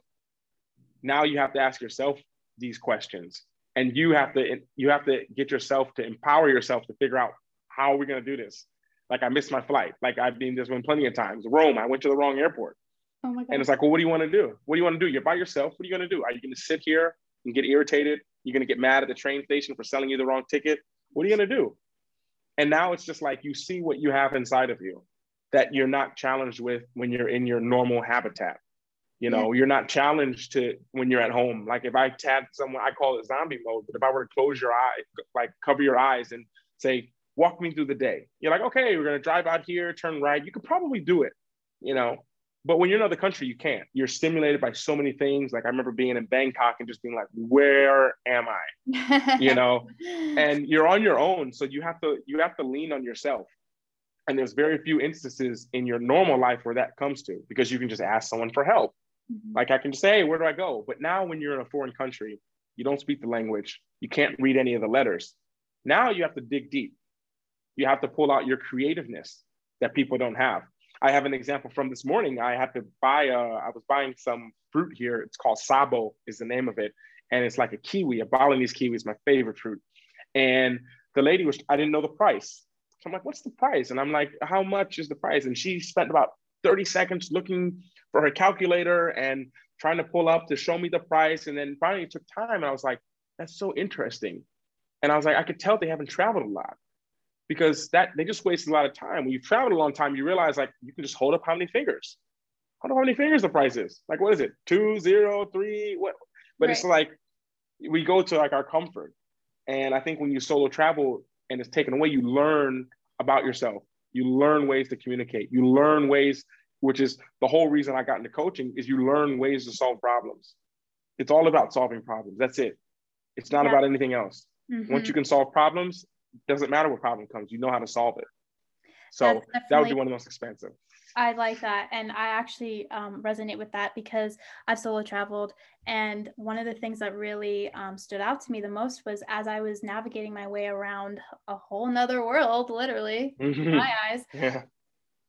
Now you have to ask yourself these questions, and you have to, you have to get yourself to empower yourself to figure out, how are we going to do this? Like, I missed my flight. Like, I've been this one plenty of times. Rome, I went to the wrong airport. Oh my God. And it's like, well, what do you want to do? What do you want to do? You're by yourself. What are you going to do? Are you going to sit here and get irritated? You're going to get mad at the train station for selling you the wrong ticket. What are you going to do? And now it's just like, you see what you have inside of you that you're not challenged with when you're in your normal habitat. You know, yeah. you're not challenged to when you're at home. Like, if I tapped someone, I call it zombie mode. But if I were to close your eye, like cover your eyes and say, walk me through the day. You're like, okay, we're going to drive out here, turn right. You could probably do it, you know, but when you're in another country, you can't. You're stimulated by so many things. Like, I remember being in Bangkok and just being like, where am I? You know, and you're on your own. So you have to, you have to lean on yourself. And there's very few instances in your normal life where that comes to, because you can just ask someone for help. Mm-hmm. Like, I can just say, hey, where do I go? But now when you're in a foreign country, you don't speak the language. You can't read any of the letters. Now you have to dig deep. You have to pull out your creativeness that people don't have. I have an example from this morning. I had to buy, a, I was buying some fruit here. It's called Sabo is the name of it. And it's like a kiwi, a Balinese kiwi is my favorite fruit. And the lady was, I didn't know the price. So I'm like, what's the price? And I'm like, how much is the price? And she spent about thirty seconds looking for her calculator and trying to pull up to show me the price. And then finally it took time. And I was like, that's so interesting. And I was like, I could tell they haven't traveled a lot. Because that they just waste a lot of time. When you've traveled a long time, you realize, like, you can just hold up how many fingers. I don't know how many fingers the price is. Like, what is it? Two, zero, three, what? But right. It's like, we go to like our comfort. And I think when you solo travel and it's taken away, you learn about yourself. You learn ways to communicate. You learn ways, which is the whole reason I got into coaching, is you learn ways to solve problems. It's all about solving problems. That's it. It's not yeah. about anything else. Mm-hmm. Once you can solve problems, doesn't matter what problem comes, you know how to solve it. So that would be one of the most expensive. I like that. And I actually um, resonate with that, because I've solo traveled. And one of the things that really um, stood out to me the most was, as I was navigating my way around a whole nother world, literally, in my eyes, yeah.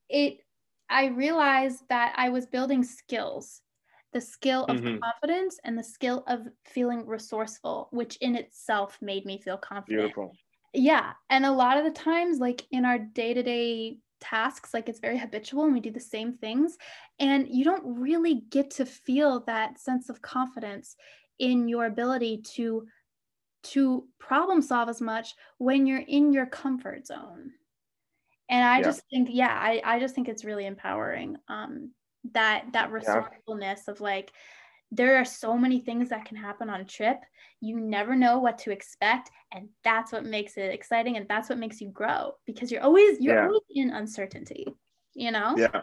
it, I realized that I was building skills, the skill of mm-hmm. confidence and the skill of feeling resourceful, which in itself made me feel confident. Beautiful. Yeah. And a lot of the times, like in our day-to-day tasks, like it's very habitual and we do the same things, and you don't really get to feel that sense of confidence in your ability to, to problem solve as much when you're in your comfort zone. And I yeah. just think, yeah, I, I just think it's really empowering. Um, that, that resourcefulness yeah. of like, there are so many things that can happen on a trip. You never know what to expect. And that's what makes it exciting. And that's what makes you grow, because you're always, you're yeah. always in uncertainty, you know? Yeah,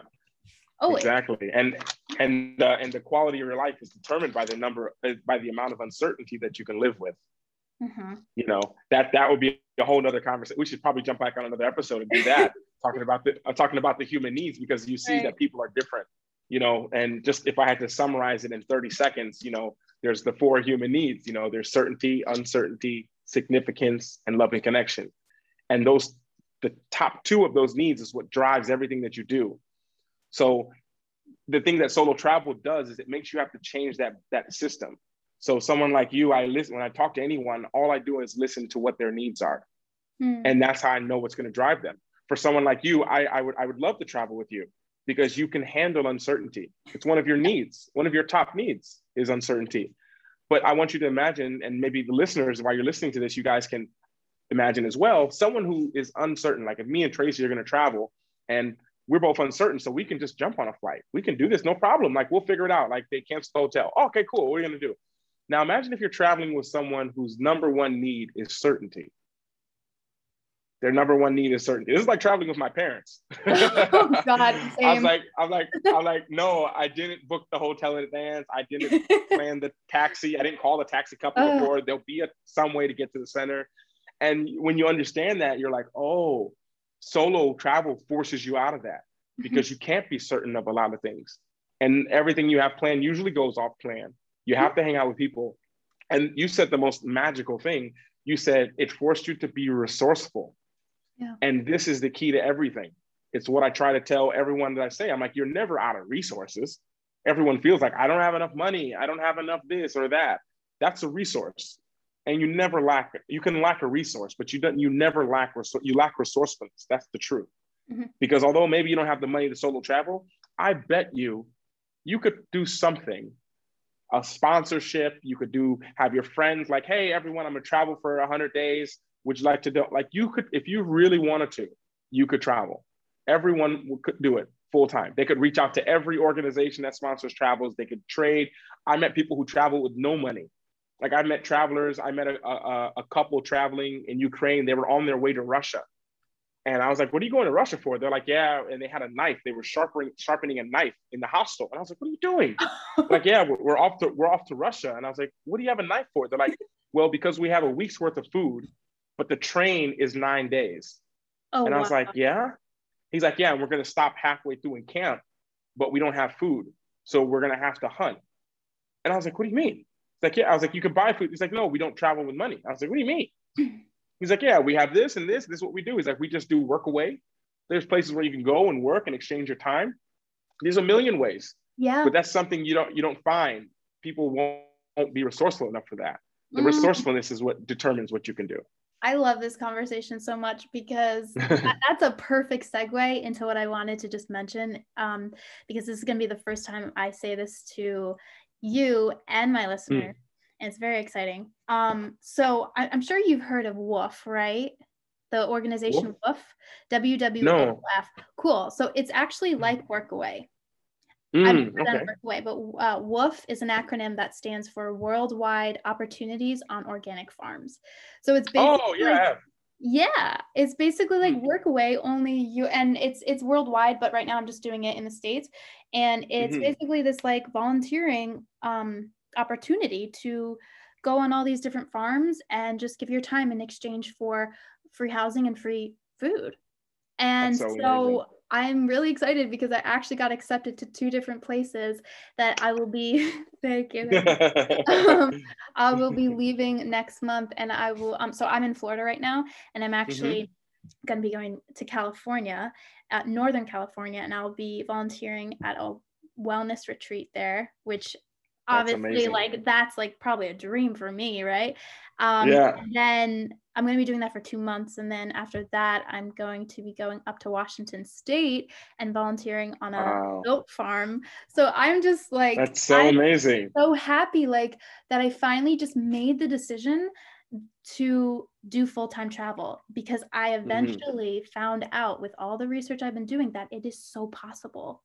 always. Exactly. And, and, uh, and the quality of your life is determined by the number, by the amount of uncertainty that you can live with. Mm-hmm. You know, that, that would be a whole nother conversation. We should probably jump back on another episode and do that. talking about the, I'm talking about the human needs, because you see right. that people are different, you know, and just if I had to summarize it in thirty seconds, you know, there's the four human needs, you know, there's certainty, uncertainty, significance, and love and connection. And those, the top two of those needs is what drives everything that you do. So the thing that solo travel does is it makes you have to change that, that system. So someone like you, I listen, when I talk to anyone, all I do is listen to what their needs are. Mm. And that's how I know what's going to drive them. For someone like you, I, I would, I would love to travel with you because you can handle uncertainty. It's one of your needs. One of your top needs is uncertainty. But I want you to imagine, and maybe the listeners, while you're listening to this, you guys can imagine as well, someone who is uncertain, like if me and Tracy are going to travel and we're both uncertain, so we can just jump on a flight. We can do this, no problem. Like, we'll figure it out. Like, they canceled the hotel. Oh, okay, cool. What are you going to do? Now, imagine if you're traveling with someone whose number one need is certainty. Their number one need is certainty. This is like traveling with my parents. Oh, God, same. I was like, I'm like, I'm like, no, I didn't book the hotel in advance. I didn't plan the taxi. I didn't call the taxi company uh. before. There'll be a, some way to get to the center. And when you understand that, you're like, oh, solo travel forces you out of that because you can't be certain of a lot of things. And everything you have planned usually goes off plan. You have to hang out with people. And you said the most magical thing. You said it forced you to be resourceful. Yeah. And this is the key to everything. It's what I try to tell everyone that I say. I'm like, you're never out of resources. Everyone feels like, I don't have enough money. I don't have enough this or that. That's a resource. And you never lack it. You can lack a resource, but you don't. You never lack, you lack resourcefulness. That's the truth. Mm-hmm. Because although maybe you don't have the money to solo travel, I bet you, you could do something. A sponsorship, you could do, have your friends like, hey, everyone, I'm gonna travel for one hundred days. Would you like to do, like you could, if you really wanted to, you could travel. Everyone could do it full time. They could reach out to every organization that sponsors travels. They could trade. I met people who travel with no money. Like I met travelers, I met a, a, a couple traveling in Ukraine. They were on their way to Russia. And I was like, what are you going to Russia for? They're like, yeah. And they had a knife. They were sharpening, sharpening a knife in the hostel. And I was like, what are you doing? Like, yeah, we're, we're off to, we're off to Russia. And I was like, what do you have a knife for? They're like, well, because we have a week's worth of food, but the train is nine days. Oh, and I was wow. like, yeah. He's like, yeah, we're going to stop halfway through in camp, but we don't have food. So we're going to have to hunt. And I was like, what do you mean? He's like, yeah. I was like, you can buy food. He's like, no, we don't travel with money. I was like, what do you mean? He's like, yeah, we have this and this. This is what we do. He's like, we just do Workaway. There's places where you can go and work and exchange your time. There's a million ways. Yeah. But that's something you don't you don't find. People won't, won't be resourceful enough for that. The mm. resourcefulness is what determines what you can do. I love this conversation so much because that, that's a perfect segue into what I wanted to just mention, um, because this is going to be the first time I say this to you and my listeners. Mm. It's very exciting. Um, so I, I'm sure you've heard of WWOOF, right? The organization WWOOF, W W O O F. No. Cool. So it's actually like Workaway. Mm, I've never done okay. Workaway, but uh, WWOOF is an acronym that stands for Worldwide Opportunities on Organic Farms. So it's basically, oh yeah, yeah, it's basically like Workaway, only you, and it's it's worldwide. But right now I'm just doing it in the States, and it's mm-hmm. basically this like volunteering. Um, opportunity to go on all these different farms and just give your time in exchange for free housing and free food. And so, so I'm really excited because I actually got accepted to two different places that I will be thank you um, I will be leaving next month, and I will um so I'm in Florida right now, and I'm actually mm-hmm. going to be going to California, at Northern California, and I'll be volunteering at a wellness retreat there, which That's obviously amazing. Like that's like probably a dream for me, right? Um yeah. And then I'm going to be doing that for two months, and then after that I'm going to be going up to Washington State and volunteering on a wow. goat farm. So I'm just like, that's so I'm amazing, so happy like that I finally just made the decision to do full-time travel, because I eventually mm-hmm. found out with all the research I've been doing that it is so possible.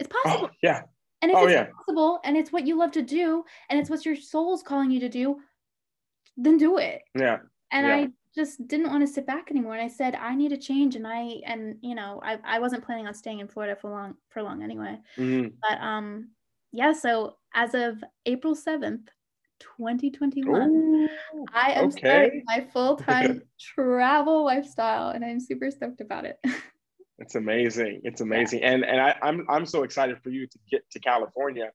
It's possible. Oh, yeah. And if oh, it's yeah. possible, and it's what you love to do, and it's what your soul's calling you to do, then do it. Yeah. And yeah. I just didn't want to sit back anymore. And I said, I need a change. And I, and you know, I, I wasn't planning on staying in Florida for long, for long anyway. Mm-hmm. But um, yeah. So as of April seventh, twenty twenty-one, ooh, I am okay. starting my full-time travel lifestyle, and I'm super stoked about it. It's amazing. It's amazing. Yeah. And and I, I'm I'm so excited for you to get to California,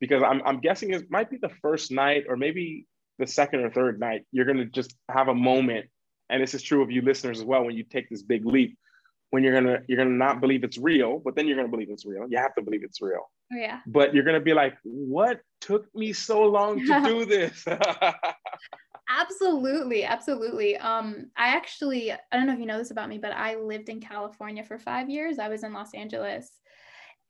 because I'm I'm guessing it might be the first night, or maybe the second or third night, you're gonna just have a moment. And this is true of you listeners as well. When you take this big leap, when you're gonna you're gonna not believe it's real, but then you're gonna believe it's real. You have to believe it's real. Oh, yeah. But you're gonna be like, what took me so long to do this? Absolutely. Absolutely. Um, I actually, I don't know if you know this about me, but I lived in California for five years. I was in Los Angeles.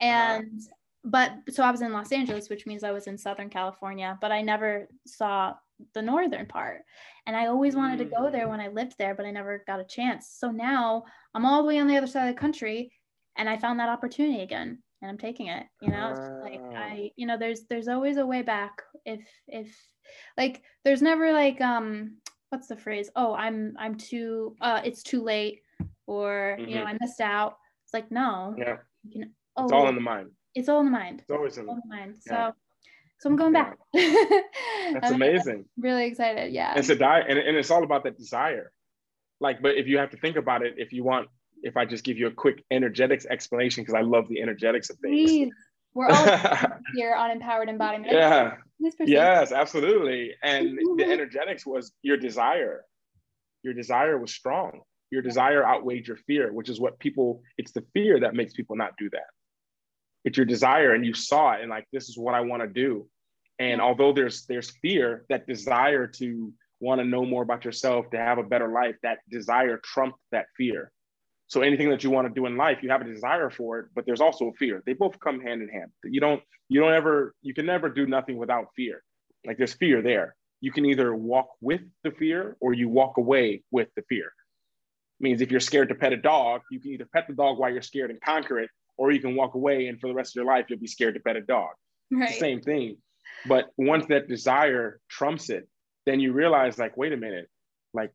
And, uh, but, so I was in Los Angeles, which means I was in Southern California, but I never saw the northern part. And I always wanted to go there when I lived there, but I never got a chance. So now I'm all the way on the other side of the country, and I found that opportunity again, and I'm taking it, you know, it's just like, I, you know, there's, there's always a way back. If, if like, there's never like, um, what's the phrase? Oh, I'm, I'm too, uh, it's too late, or, mm-hmm. you know, I missed out. It's like, no, yeah. you can, oh, it's all in the mind. It's all in the mind. It's always in the mind. So, yeah. so I'm going back. Yeah. That's I'm amazing. Really excited. Yeah. It's a diet. And, and it's all about that desire. Like, but if you have to think about it, if you want, if I just give you a quick energetics explanation, because I love the energetics of things. Please. We're all here on Empowered Embodiment. Yeah. Yes, absolutely. And the energetics was your desire. Your desire was strong. Your desire outweighed your fear, which is what people, it's the fear that makes people not do that. It's your desire, and you saw it, and like, this is what I want to do. And yeah. although there's there's fear, that desire to want to know more about yourself, to have a better life, that desire trumped that fear. So anything that you want to do in life, you have a desire for it, but there's also a fear. They both come hand in hand. You don't, you don't ever, you can never do nothing without fear. Like, there's fear there. You can either walk with the fear, or you walk away with the fear. It means if you're scared to pet a dog, you can either pet the dog while you're scared and conquer it, or you can walk away, and for the rest of your life, you'll be scared to pet a dog. Right. It's the same thing. But once that desire trumps it, then you realize, like, wait a minute, like,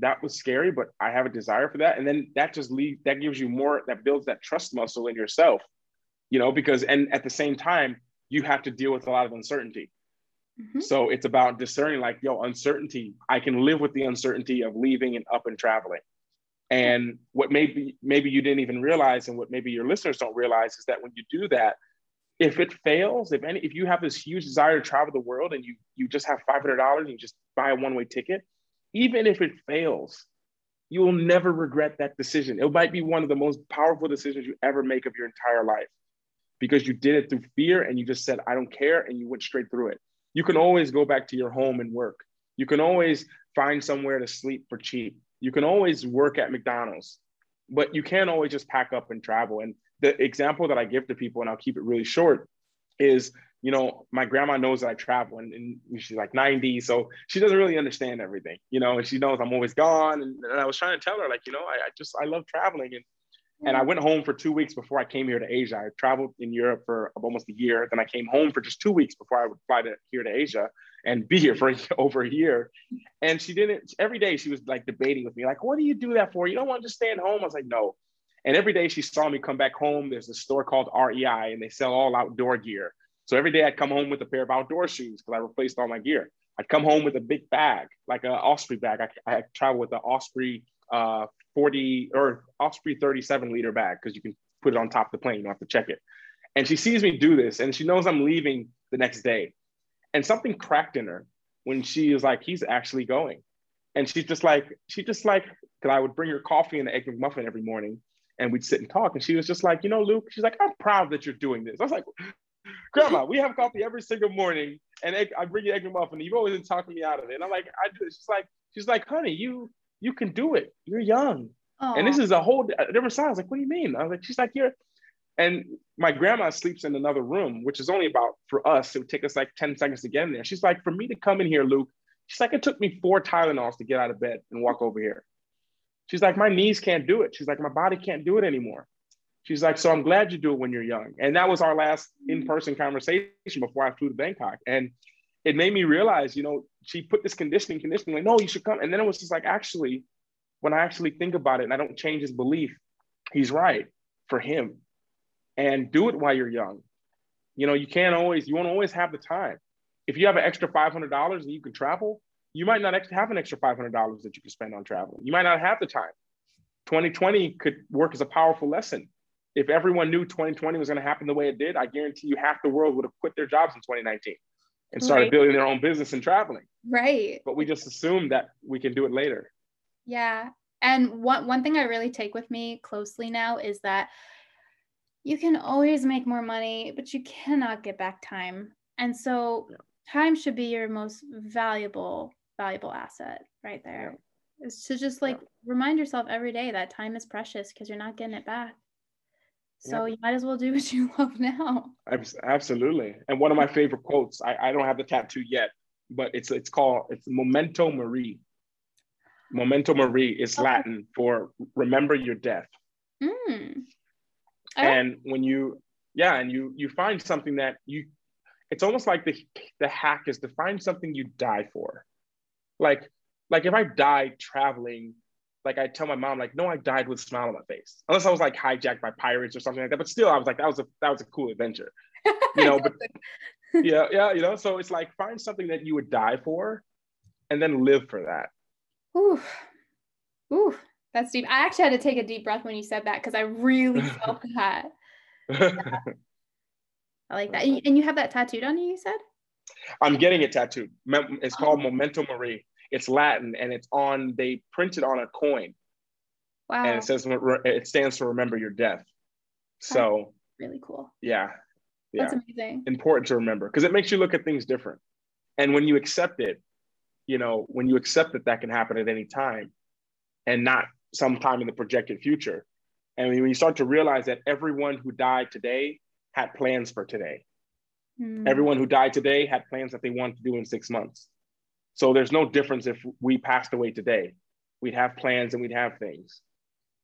that was scary, but I have a desire for that. And then that just leaves, that gives you more, that builds that trust muscle in yourself, you know, because, and at the same time, you have to deal with a lot of uncertainty. Mm-hmm. So it's about discerning, like, yo, uncertainty, I can live with the uncertainty of leaving and up and traveling. And what maybe, maybe you didn't even realize, and what maybe your listeners don't realize, is that when you do that, if it fails, if any, if you have this huge desire to travel the world, and you, you just have five hundred dollars and you just buy a one-way ticket, even if it fails, you will never regret that decision. It might be one of the most powerful decisions you ever make of your entire life, because you did it through fear, and you just said, I don't care, and you went straight through it. You can always go back to your home and work. You can always find somewhere to sleep for cheap. You can always work at McDonald's, but you can't always just pack up and travel. And the example that I give to people, and I'll keep it really short, is, you know, my grandma knows that I travel, and, and she's like ninety. So she doesn't really understand everything, you know, and she knows I'm always gone. And, and I was trying to tell her, like, you know, I, I just, I love traveling. And, yeah. and I went home for two weeks before I came here to Asia. I traveled in Europe for almost a year. Then I came home for just two weeks before I would fly to, here to Asia and be here for over a year. And she didn't, every day she was like debating with me, like, what do you do that for? You don't want to just stay at home? I was like, no. And every day she saw me come back home. There's a store called R E I, and they sell all outdoor gear. So every day I'd come home with a pair of outdoor shoes, because I replaced all my gear. I'd come home with a big bag, like an Osprey bag. I, I travel with an Osprey uh, forty or Osprey thirty-seven liter bag, because you can put it on top of the plane. You don't have to check it. And she sees me do this, and she knows I'm leaving the next day. And something cracked in her when she was like, he's actually going. And she's just like, she just like, because I would bring her coffee and an egg McMuffin every morning, and we'd sit and talk. And she was just like, you know, Luke, she's like, I'm proud that you're doing this. I was like, Grandma, we have coffee every single morning, and egg, I bring you egg McMuffin. You've always been talking me out of it. And I'm like, I do. She's like, she's like, honey, you you can do it. You're young. Aww. And this is a whole different side. I was like, what do you mean? I was like, she's like, you're. And my grandma sleeps in another room, which is only about, for us, it would take us like ten seconds to get in there. She's like, for me to come in here, Luke, she's like, it took me four Tylenols to get out of bed and walk over here. She's like, my knees can't do it. She's like, my body can't do it anymore. She's like, so I'm glad you do it when you're young. And that was our last in-person conversation before I flew to Bangkok. And it made me realize, you know, she put this conditioning, conditioning, like, no, you should come. And then it was just like, actually, when I actually think about it and I don't change his belief, he's right for him. And do it while you're young. You know, you can't always, you won't always have the time. If you have an extra five hundred dollars and you can travel, you might not have an extra five hundred dollars that you can spend on travel. You might not have the time. twenty twenty could work as a powerful lesson. If everyone knew twenty twenty was going to happen the way it did, I guarantee you half the world would have quit their jobs in twenty nineteen and started right. building their own business and traveling. Right. But we just assume that we can do it later. Yeah. And one, one thing I really take with me closely now is that you can always make more money, but you cannot get back time. And so yeah. time should be your most valuable, valuable asset right there. Yeah. Is to just like yeah. remind yourself every day that time is precious because you're not getting it back. So yeah. you might as well do what you love now. Absolutely. And one of my favorite quotes, I, I don't have the tattoo yet, but it's it's called, it's Memento Mori. Memento Mori is Latin for remember your death. Mm. Oh. And when you, yeah, and you you find something that you, it's almost like the the hack is to find something you die for. Like, Like if I died traveling, like I tell my mom, like, no, I died with a smile on my face, unless I was like hijacked by pirates or something like that. But still, I was like, that was a, that was a cool adventure, you know, but yeah, yeah. You know, so it's like, find something that you would die for and then live for that. Ooh, ooh, that's deep. I actually had to take a deep breath when you said that, 'cause I really felt that. Yeah. I like that. And you have that tattooed on you, you said? I'm getting it tattooed. It's called oh. Memento Mori. It's Latin, and it's on, they print it on a coin. Wow. And it says, it stands for remember your death. So that's really cool. Yeah. Yeah. That's amazing. Important to remember, because it makes you look at things different. And when you accept it, you know, when you accept that that can happen at any time and not sometime in the projected future. And when you start to realize that everyone who died today had plans for today. Mm. Everyone who died today had plans that they wanted to do in six months. So there's no difference if we passed away today, we'd have plans and we'd have things.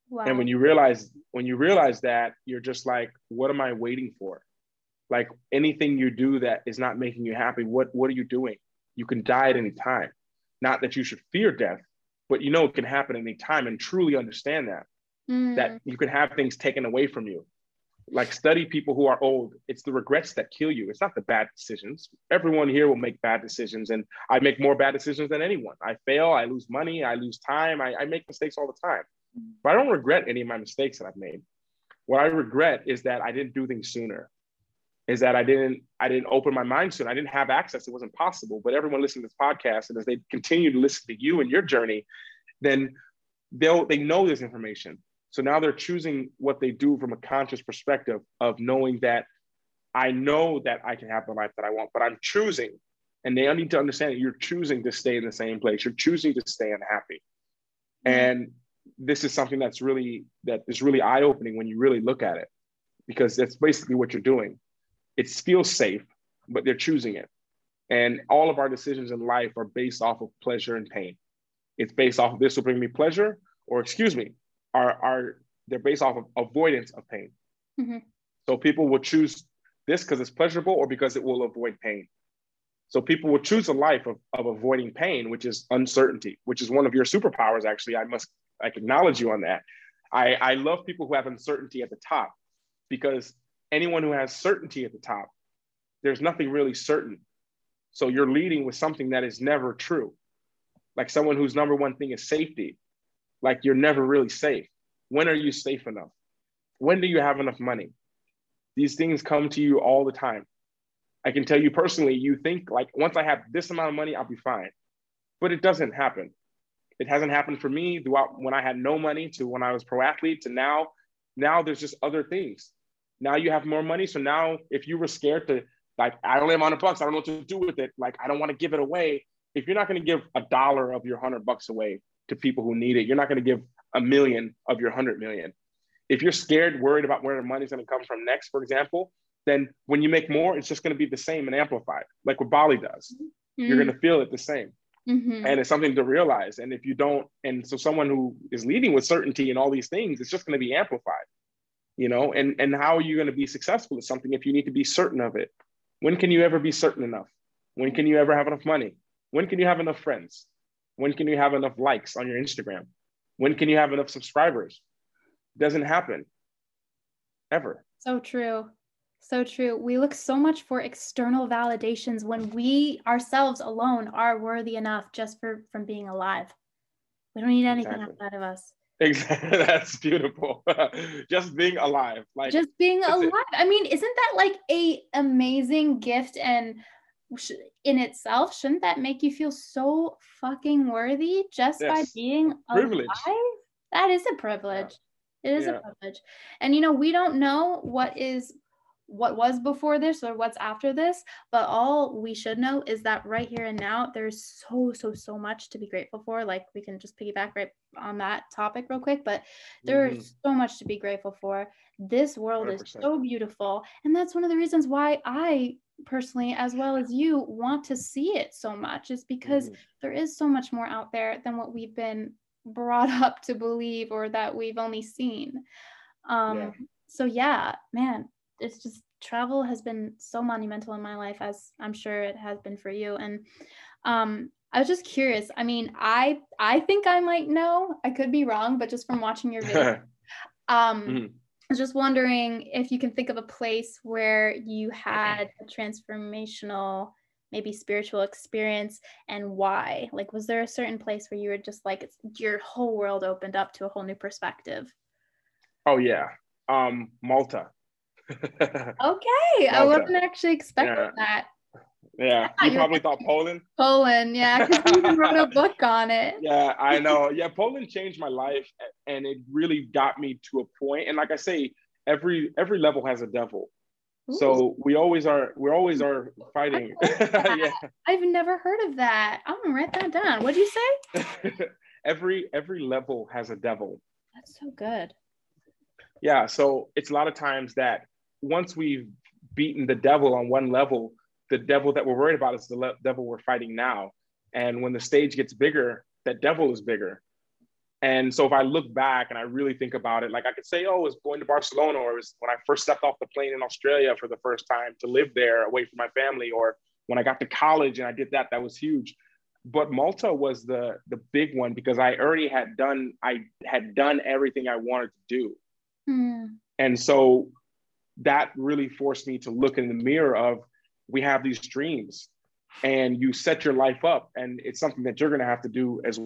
Wow. And when you realize, when you realize that, you're just like, what am I waiting for? Like anything you do that is not making you happy, what, what are you doing? You can die at any time. Not that you should fear death, but you know, it can happen at any time, and truly understand that, mm. that you can have things taken away from you. Like study people who are old. It's the regrets that kill you. It's not the bad decisions. Everyone here will make bad decisions, and I make more bad decisions than anyone. I fail, I lose money, I lose time. I, I make mistakes all the time, but I don't regret any of my mistakes that I've made. What I regret is that I didn't do things sooner, is that I didn't, I didn't open my mind sooner. I didn't have access. It wasn't possible. But everyone listening to this podcast, and as they continue to listen to you and your journey, then they'll, they know this information. So now they're choosing what they do from a conscious perspective of knowing that I know that I can have the life that I want, but I'm choosing, and they need to understand that you're choosing to stay in the same place. You're choosing to stay unhappy. And this is something that's really, that is really eye-opening when you really look at it, because that's basically what you're doing. It feels safe, but they're choosing it. And all of our decisions in life are based off of pleasure and pain. It's based off of this will bring me pleasure, or excuse me, Are, are they're based off of avoidance of pain. Mm-hmm. So people will choose this because it's pleasurable or because it will avoid pain. So people will choose a life of, of avoiding pain, which is uncertainty, which is one of your superpowers. Actually, I must I acknowledge you on that. I, I love people who have uncertainty at the top, because anyone who has certainty at the top, there's nothing really certain. So you're leading with something that is never true. Like someone whose number one thing is safety. Like you're never really safe. When are you safe enough? When do you have enough money? These things come to you all the time. I can tell you personally, you think like, once I have this amount of money, I'll be fine. But it doesn't happen. It hasn't happened for me throughout when I had no money to when I was pro athlete to now. Now there's just other things. Now you have more money. So now if you were scared to like, I only have a hundred bucks, I don't know what to do with it. Like, I don't want to give it away. If you're not going to give a dollar of your hundred bucks away to people who need it, you're not going to give a million of your hundred million. If you're scared, worried about where the money's going to come from next, for example, then when you make more, it's just going to be the same and amplified, like what Bali does. Mm-hmm. You're going to feel it the same. Mm-hmm. And it's something to realize. And if you don't, and so someone who is leading with certainty and all these things, it's just going to be amplified, you know, and, and how are you going to be successful at something if you need to be certain of it? When can you ever be certain enough? When can you ever have enough money? When can you have enough friends? When can you have enough likes on your Instagram? When can you have enough subscribers? Doesn't happen ever. So true. So true. We look so much for external validations when we ourselves alone are worthy enough just for, from being alive. We don't need anything exactly. outside of us. Exactly. That's beautiful. Just being alive. Like just being alive. It. I mean, isn't that like a amazing gift and sh- in itself? Shouldn't that make you feel so fucking worthy just yes. by being privilege. alive? That is a privilege. Yeah. It is yeah. a privilege. And you know, we don't know what is what was before this or what's after this, but all we should know is that right here and now there's so so so much to be grateful for. Like, we can just piggyback right on that topic real quick, but there's mm. so much to be grateful for. This world one hundred percent is so beautiful, and that's one of the reasons why I personally, as well as you, want to see it so much, is because mm. there is so much more out there than what we've been brought up to believe or that we've only seen. um yeah. So yeah, man, it's just, travel has been so monumental in my life, as I'm sure it has been for you. And um, I was just curious. I mean, I, I think I might know, I could be wrong, but just from watching your video, um, mm-hmm. I was just wondering if you can think of a place where you had a transformational, maybe spiritual experience, and why. Like, was there a certain place where you were just like, it's, your whole world opened up to a whole new perspective? Oh yeah. Um, Malta. Okay, Malta. I wasn't actually expecting yeah. that. Yeah, you probably thought Poland. Poland, yeah, because you even wrote a book on it. Yeah, I know. Yeah, Poland changed my life, and it really got me to a point. And like I say, every every level has a devil, Ooh. so we always are. We always are fighting. yeah. I've never heard of that. I'm gonna write that down. What'd you say? every every level has a devil. That's so good. Yeah, so it's a lot of times that once we've beaten the devil on one level, the devil that we're worried about is the le- devil we're fighting now. And when the stage gets bigger, that devil is bigger. And so if I look back and I really think about it, like I could say, oh, it's going to Barcelona, or it's when I first stepped off the plane in Australia for the first time to live there away from my family, or when I got to college and I did that, that was huge. But Malta was the, the big one because I already had done, I had done everything I wanted to do. Mm. And so that really forced me to look in the mirror of, we have these dreams and you set your life up, and it's something that you're going to have to do as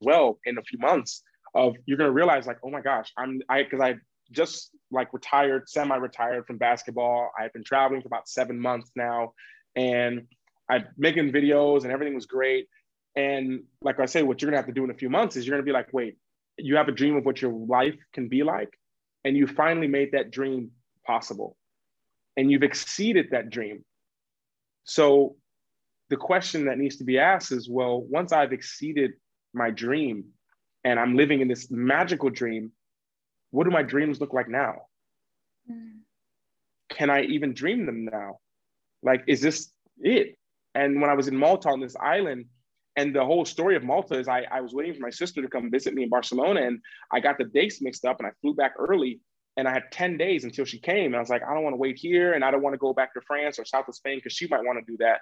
well in a few months of, you're going to realize like, oh my gosh, I'm I because I just like retired, semi-retired from basketball. I've been traveling for about seven months now, and I'm making videos and everything was great. And like I say, what you're going to have to do in a few months is you're going to be like, wait, you have a dream of what your life can be like. And you finally made that dream possible, and you've exceeded that dream. So the question that needs to be asked is, well, once I've exceeded my dream and I'm living in this magical dream, what do my dreams look like now? Mm. Can I even dream them now? Like, is this it? And when I was in Malta on this island, and the whole story of Malta is I, I was waiting for my sister to come visit me in Barcelona, and I got the dates mixed up and I flew back early, and I had ten days until she came. And I was like, I don't want to wait here, and I don't want to go back to France or south of Spain because she might want to do that.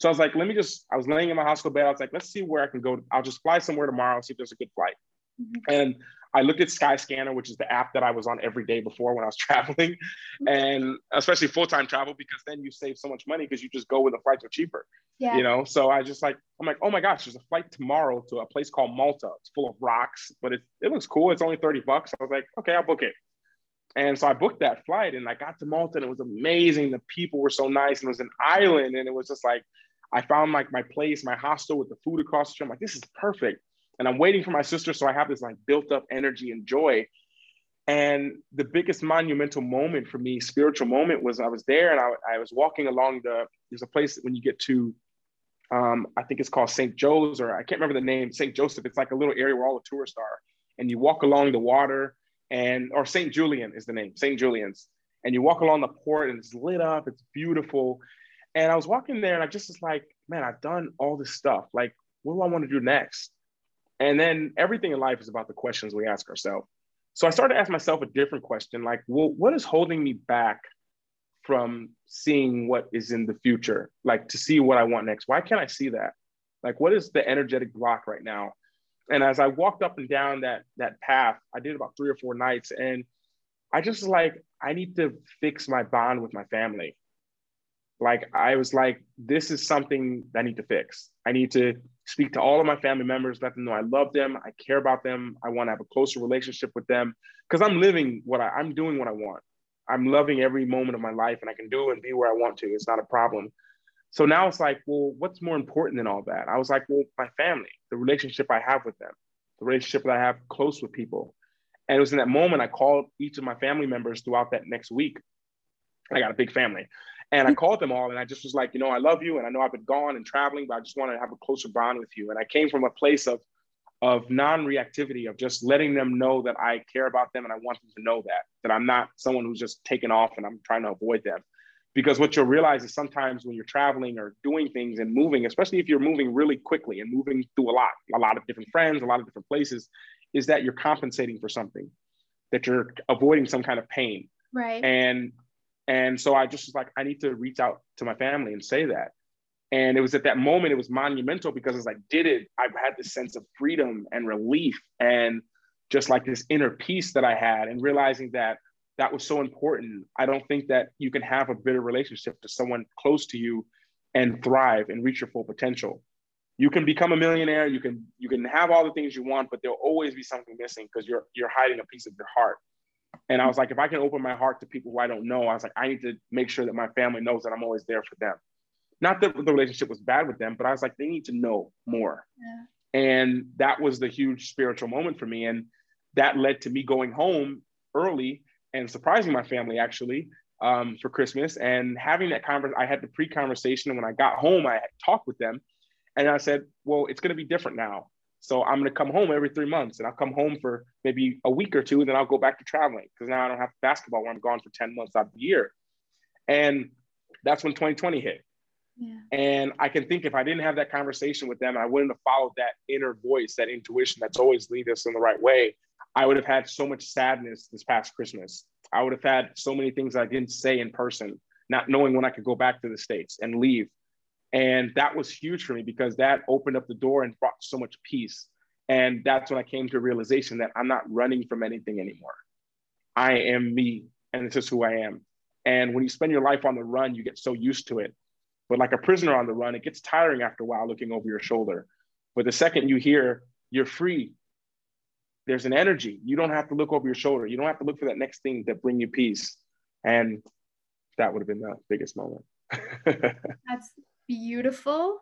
So I was like, let me just, I was laying in my hospital bed. I was like, let's see where I can go. I'll just fly somewhere tomorrow, see if there's a good flight. Mm-hmm. And I looked at Skyscanner, which is the app that I was on every day before when I was traveling, and especially full-time travel, because then you save so much money because you just go where the flights are cheaper, yeah. you know? So I just like, I'm like, oh my gosh, there's a flight tomorrow to a place called Malta. It's full of rocks, but it, it looks cool. It's only thirty bucks. I was like, okay, I'll book it. And so I booked that flight, and I got to Malta, and it was amazing. The people were so nice, and it was an island, and it was just like, I found like my place, my hostel with the food across the street. I'm like, this is perfect. And I'm waiting for my sister. So I have this like built up energy and joy. And the biggest monumental moment for me, spiritual moment, was I was there and I, I was walking along the, there's a place when you get to, um, I think it's called Saint Joe's, or I can't remember the name, Saint Joseph. It's like a little area where all the tourists are. And you walk along the water, and, or Saint Julian is the name, Saint Julian's. And you walk along the port, and it's lit up, it's beautiful. And I was walking there, and I just was like, man, I've done all this stuff. Like, what do I want to do next? And then everything in life is about the questions we ask ourselves. So I started to ask myself a different question, like, well, what is holding me back from seeing what is in the future? Like, to see what I want next? Why can't I see that? Like, what is the energetic block right now? And as I walked up and down that, that path, I did about three or four nights. And I just was like, I need to fix my bond with my family. Like, I was like, this is something that I need to fix. I need to speak to all of my family members, let them know I love them, I care about them, I want to have a closer relationship with them, because I'm living what I, I'm doing what I want. I'm loving every moment of my life, and I can do and be where I want to. It's not a problem. So now it's like, well, what's more important than all that? I was like, well, my family, the relationship I have with them, the relationship that I have close with people. And it was in that moment I called each of my family members throughout that next week. I got a big family. And I called them all, and I just was like, you know, I love you, and I know I've been gone and traveling, but I just want to have a closer bond with you. And I came from a place of, of non-reactivity, of just letting them know that I care about them, and I want them to know that, that I'm not someone who's just taken off and I'm trying to avoid them. Because what you'll realize is sometimes when you're traveling or doing things and moving, especially if you're moving really quickly and moving through a lot, a lot of different friends, a lot of different places, is that you're compensating for something, that you're avoiding some kind of pain. Right. And And so I just was like, I need to reach out to my family and say that. And it was at that moment, it was monumental, because as I did it, I've had this sense of freedom and relief and just like this inner peace that I had, and realizing that that was so important. I don't think that you can have a bitter relationship to someone close to you and thrive and reach your full potential. You can become a millionaire. You can, you can have all the things you want, but there'll always be something missing, because you're, you're hiding a piece of your heart. And I was like, if I can open my heart to people who I don't know, I was like, I need to make sure that my family knows that I'm always there for them. Not that the relationship was bad with them, but I was like, they need to know more. Yeah. And that was the huge spiritual moment for me. And that led to me going home early and surprising my family, actually, um, for Christmas, and having that conversation. I had the pre-conversation, and when I got home, I had talked with them, and I said, well, it's going to be different now. So I'm going to come home every three months, and I'll come home for maybe a week or two, and then I'll go back to traveling, because now I don't have basketball where I'm gone for ten months out of the year. And that's when twenty twenty hit. Yeah. And I can think, if I didn't have that conversation with them, I wouldn't have followed that inner voice, that intuition that's always leading us in the right way. I would have had so much sadness this past Christmas. I would have had so many things I didn't say in person, not knowing when I could go back to the States and leave. And that was huge for me, because that opened up the door and brought so much peace. And that's when I came to a realization that I'm not running from anything anymore. I am me, and it's just who I am. And when you spend your life on the run, you get so used to it. But like a prisoner on the run, it gets tiring after a while, looking over your shoulder. But the second you hear, you're free, there's an energy. You don't have to look over your shoulder. You don't have to look for that next thing that brings you peace. And that would have been the biggest moment. That's beautiful.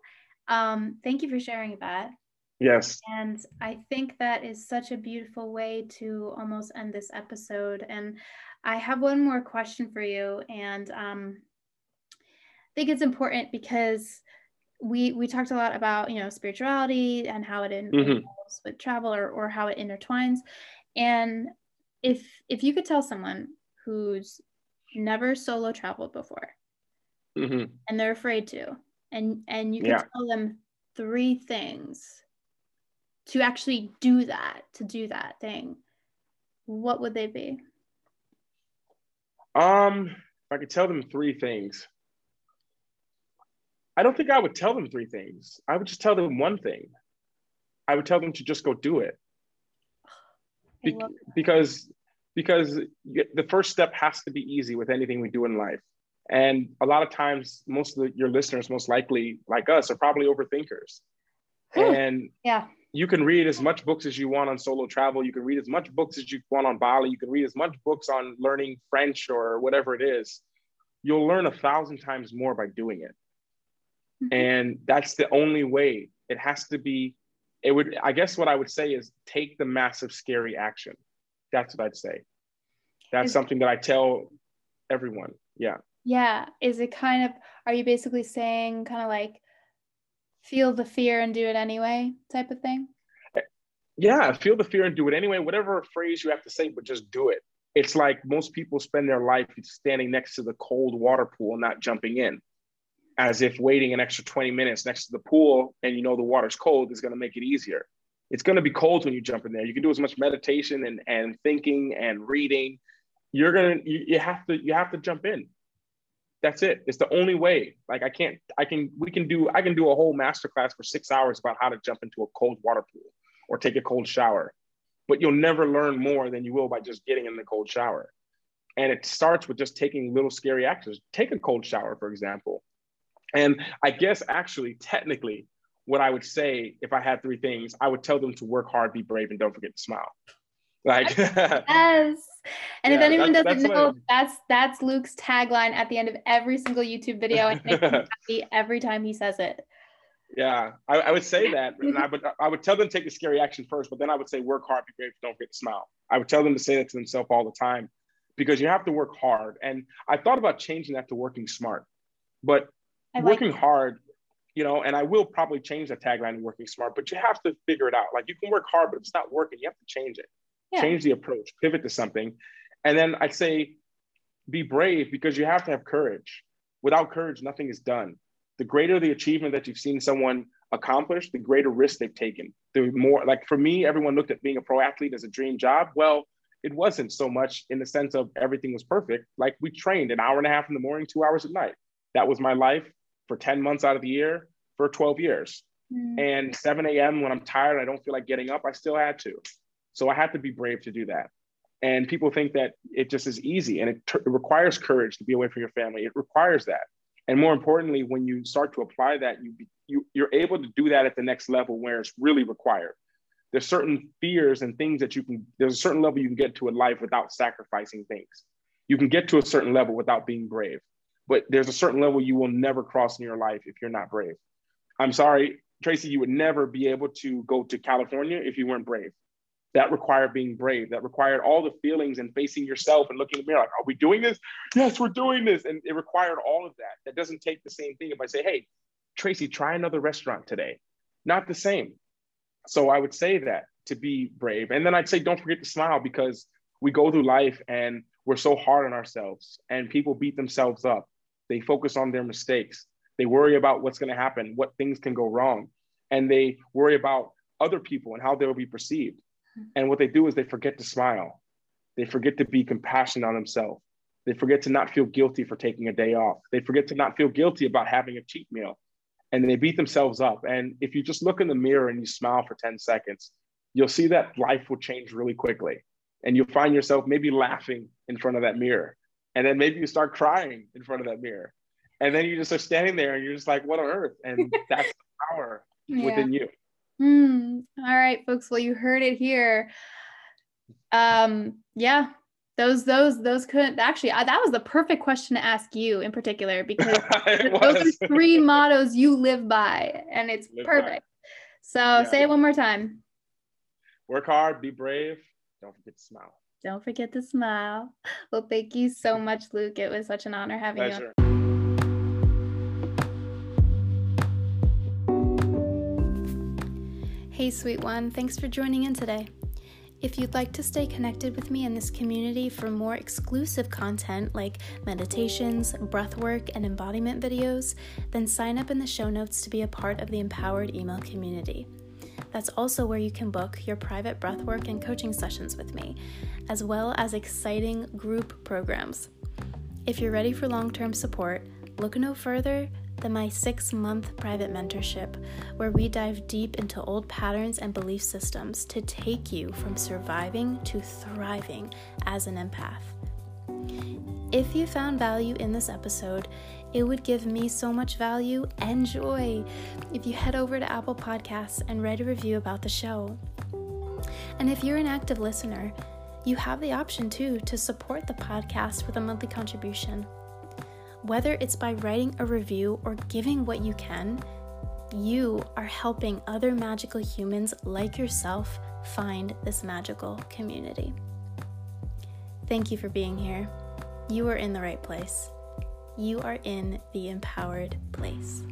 Um, thank you for sharing that. Yes. And I think that is such a beautiful way to almost end this episode. And I have one more question for you. And um, I think it's important, because we we talked a lot about, you know, spirituality and how it involves mm-hmm. with travel, or, or how it intertwines. And if if you could tell someone who's never solo traveled before, mm-hmm. and they're afraid to, And and you can yeah. tell them three things to actually do that, to do that thing, what would they be? Um, if I could tell them three things, I don't think I would tell them three things. I would just tell them one thing. I would tell them to just go do it. Be- because, because the first step has to be easy with anything we do in life. And a lot of times, most of the, your listeners, most likely like us, are probably overthinkers. Hmm. And yeah. you can read as much books as you want on solo travel. You can read as much books as you want on Bali. You can read as much books on learning French or whatever it is. You'll learn a thousand times more by doing it. Mm-hmm. And that's the only way. It has to be, it would, I guess what I would say is, take the massive, scary action. That's what I'd say. That's is- something that I tell everyone. Yeah. Yeah. Is it kind of, are you basically saying kind of like, feel the fear and do it anyway type of thing? Yeah. Feel the fear and do it anyway. Whatever phrase you have to say, but just do it. It's like most people spend their life standing next to the cold water pool, not jumping in, as if waiting an extra twenty minutes next to the pool, and you know the water's cold, is going to make it easier. It's going to be cold when you jump in there. You can do as much meditation and, and thinking and reading. You're going to, you, you have to, you have to jump in. That's it. It's the only way. Like I can't, I can, we can do, I can do a whole masterclass for six hours about how to jump into a cold water pool or take a cold shower, but you'll never learn more than you will by just getting in the cold shower. And it starts with just taking little scary actions. Take a cold shower, for example. And I guess actually, technically, what I would say, if I had three things, I would tell them to work hard, be brave, and don't forget to smile. Like, yes. And yeah, if anyone that's, doesn't that's know, that's that's Luke's tagline at the end of every single YouTube video, and makes him happy every time he says it. Yeah, I, I would say that, and I would I would tell them to take a scary action first, but then I would say work hard, be brave, don't forget to smile. I would tell them to say that to themselves all the time, because you have to work hard. And I thought about changing that to working smart, but like working that. hard, you know, and I will probably change the tagline to working smart, but you have to figure it out. Like, you can work hard, but if it's not working, you have to change it. Yeah. Change the approach, pivot to something. And then I say, be brave, because you have to have courage. Without courage, nothing is done. The greater the achievement that you've seen someone accomplish, the greater risk they've taken. The more, like for me, everyone looked at being a pro athlete as a dream job. Well, it wasn't so much in the sense of everything was perfect. Like, we trained an hour and a half in the morning, two hours at night. That was my life for ten months out of the year, for twelve years. Mm. And seven a m when I'm tired, I don't feel like getting up, I still had to. So I have to be brave to do that. And people think that it just is easy, and it, t- it requires courage to be away from your family. It requires that. And more importantly, when you start to apply that, you, you, you're able to do that at the next level where it's really required. There's certain fears and things that you can, there's a certain level you can get to in life without sacrificing things. You can get to a certain level without being brave, but there's a certain level you will never cross in your life if you're not brave. I'm sorry, Tracy, you would never be able to go to California if you weren't brave. That required being brave. That required all the feelings and facing yourself and looking in the mirror like, are we doing this? Yes, we're doing this. And it required all of that. That doesn't take the same thing if I say, hey, Tracy, try another restaurant today. Not the same. So I would say that, to be brave. And then I'd say, don't forget to smile, because we go through life and we're so hard on ourselves, and people beat themselves up. They focus on their mistakes. They worry about what's going to happen, what things can go wrong. And they worry about other people and how they'll be perceived. And what they do is they forget to smile. They forget to be compassionate on themselves. They forget to not feel guilty for taking a day off. They forget to not feel guilty about having a cheat meal. And they beat themselves up. And if you just look in the mirror and you smile for ten seconds, you'll see that life will change really quickly. And you'll find yourself maybe laughing in front of that mirror. And then maybe you start crying in front of that mirror. And then you just are standing there and you're just like, what on earth? And that's the power yeah. within you. Mm. All right, folks. Well, you heard it here. Um, yeah, those, those, those couldn't actually, I, that was the perfect question to ask you in particular, because those are three mottos you live by, and it's live perfect. By. So yeah. Say it one more time. Work hard, be brave. Don't forget to smile. Don't forget to smile. Well, thank you so much, Luke. It was such an honor having Pleasure. you on. Hey, sweet one, thanks for joining in today. If you'd like to stay connected with me in this community for more exclusive content like meditations, breathwork, and embodiment videos, then sign up in the show notes to be a part of the Empowered Email community. That's also where you can book your private breathwork and coaching sessions with me, as well as exciting group programs. If you're ready for long-term support, look no further than my six-month private mentorship, where we dive deep into old patterns and belief systems to take you from surviving to thriving as an empath. If you found value in this episode, it would give me so much value and joy if you head over to Apple Podcasts and write a review about the show. And if you're an active listener, you have the option too to support the podcast with a monthly contribution. Whether it's by writing a review or giving what you can, you are helping other magical humans like yourself find this magical community. Thank you for being here. You are in the right place. You are in the empowered place.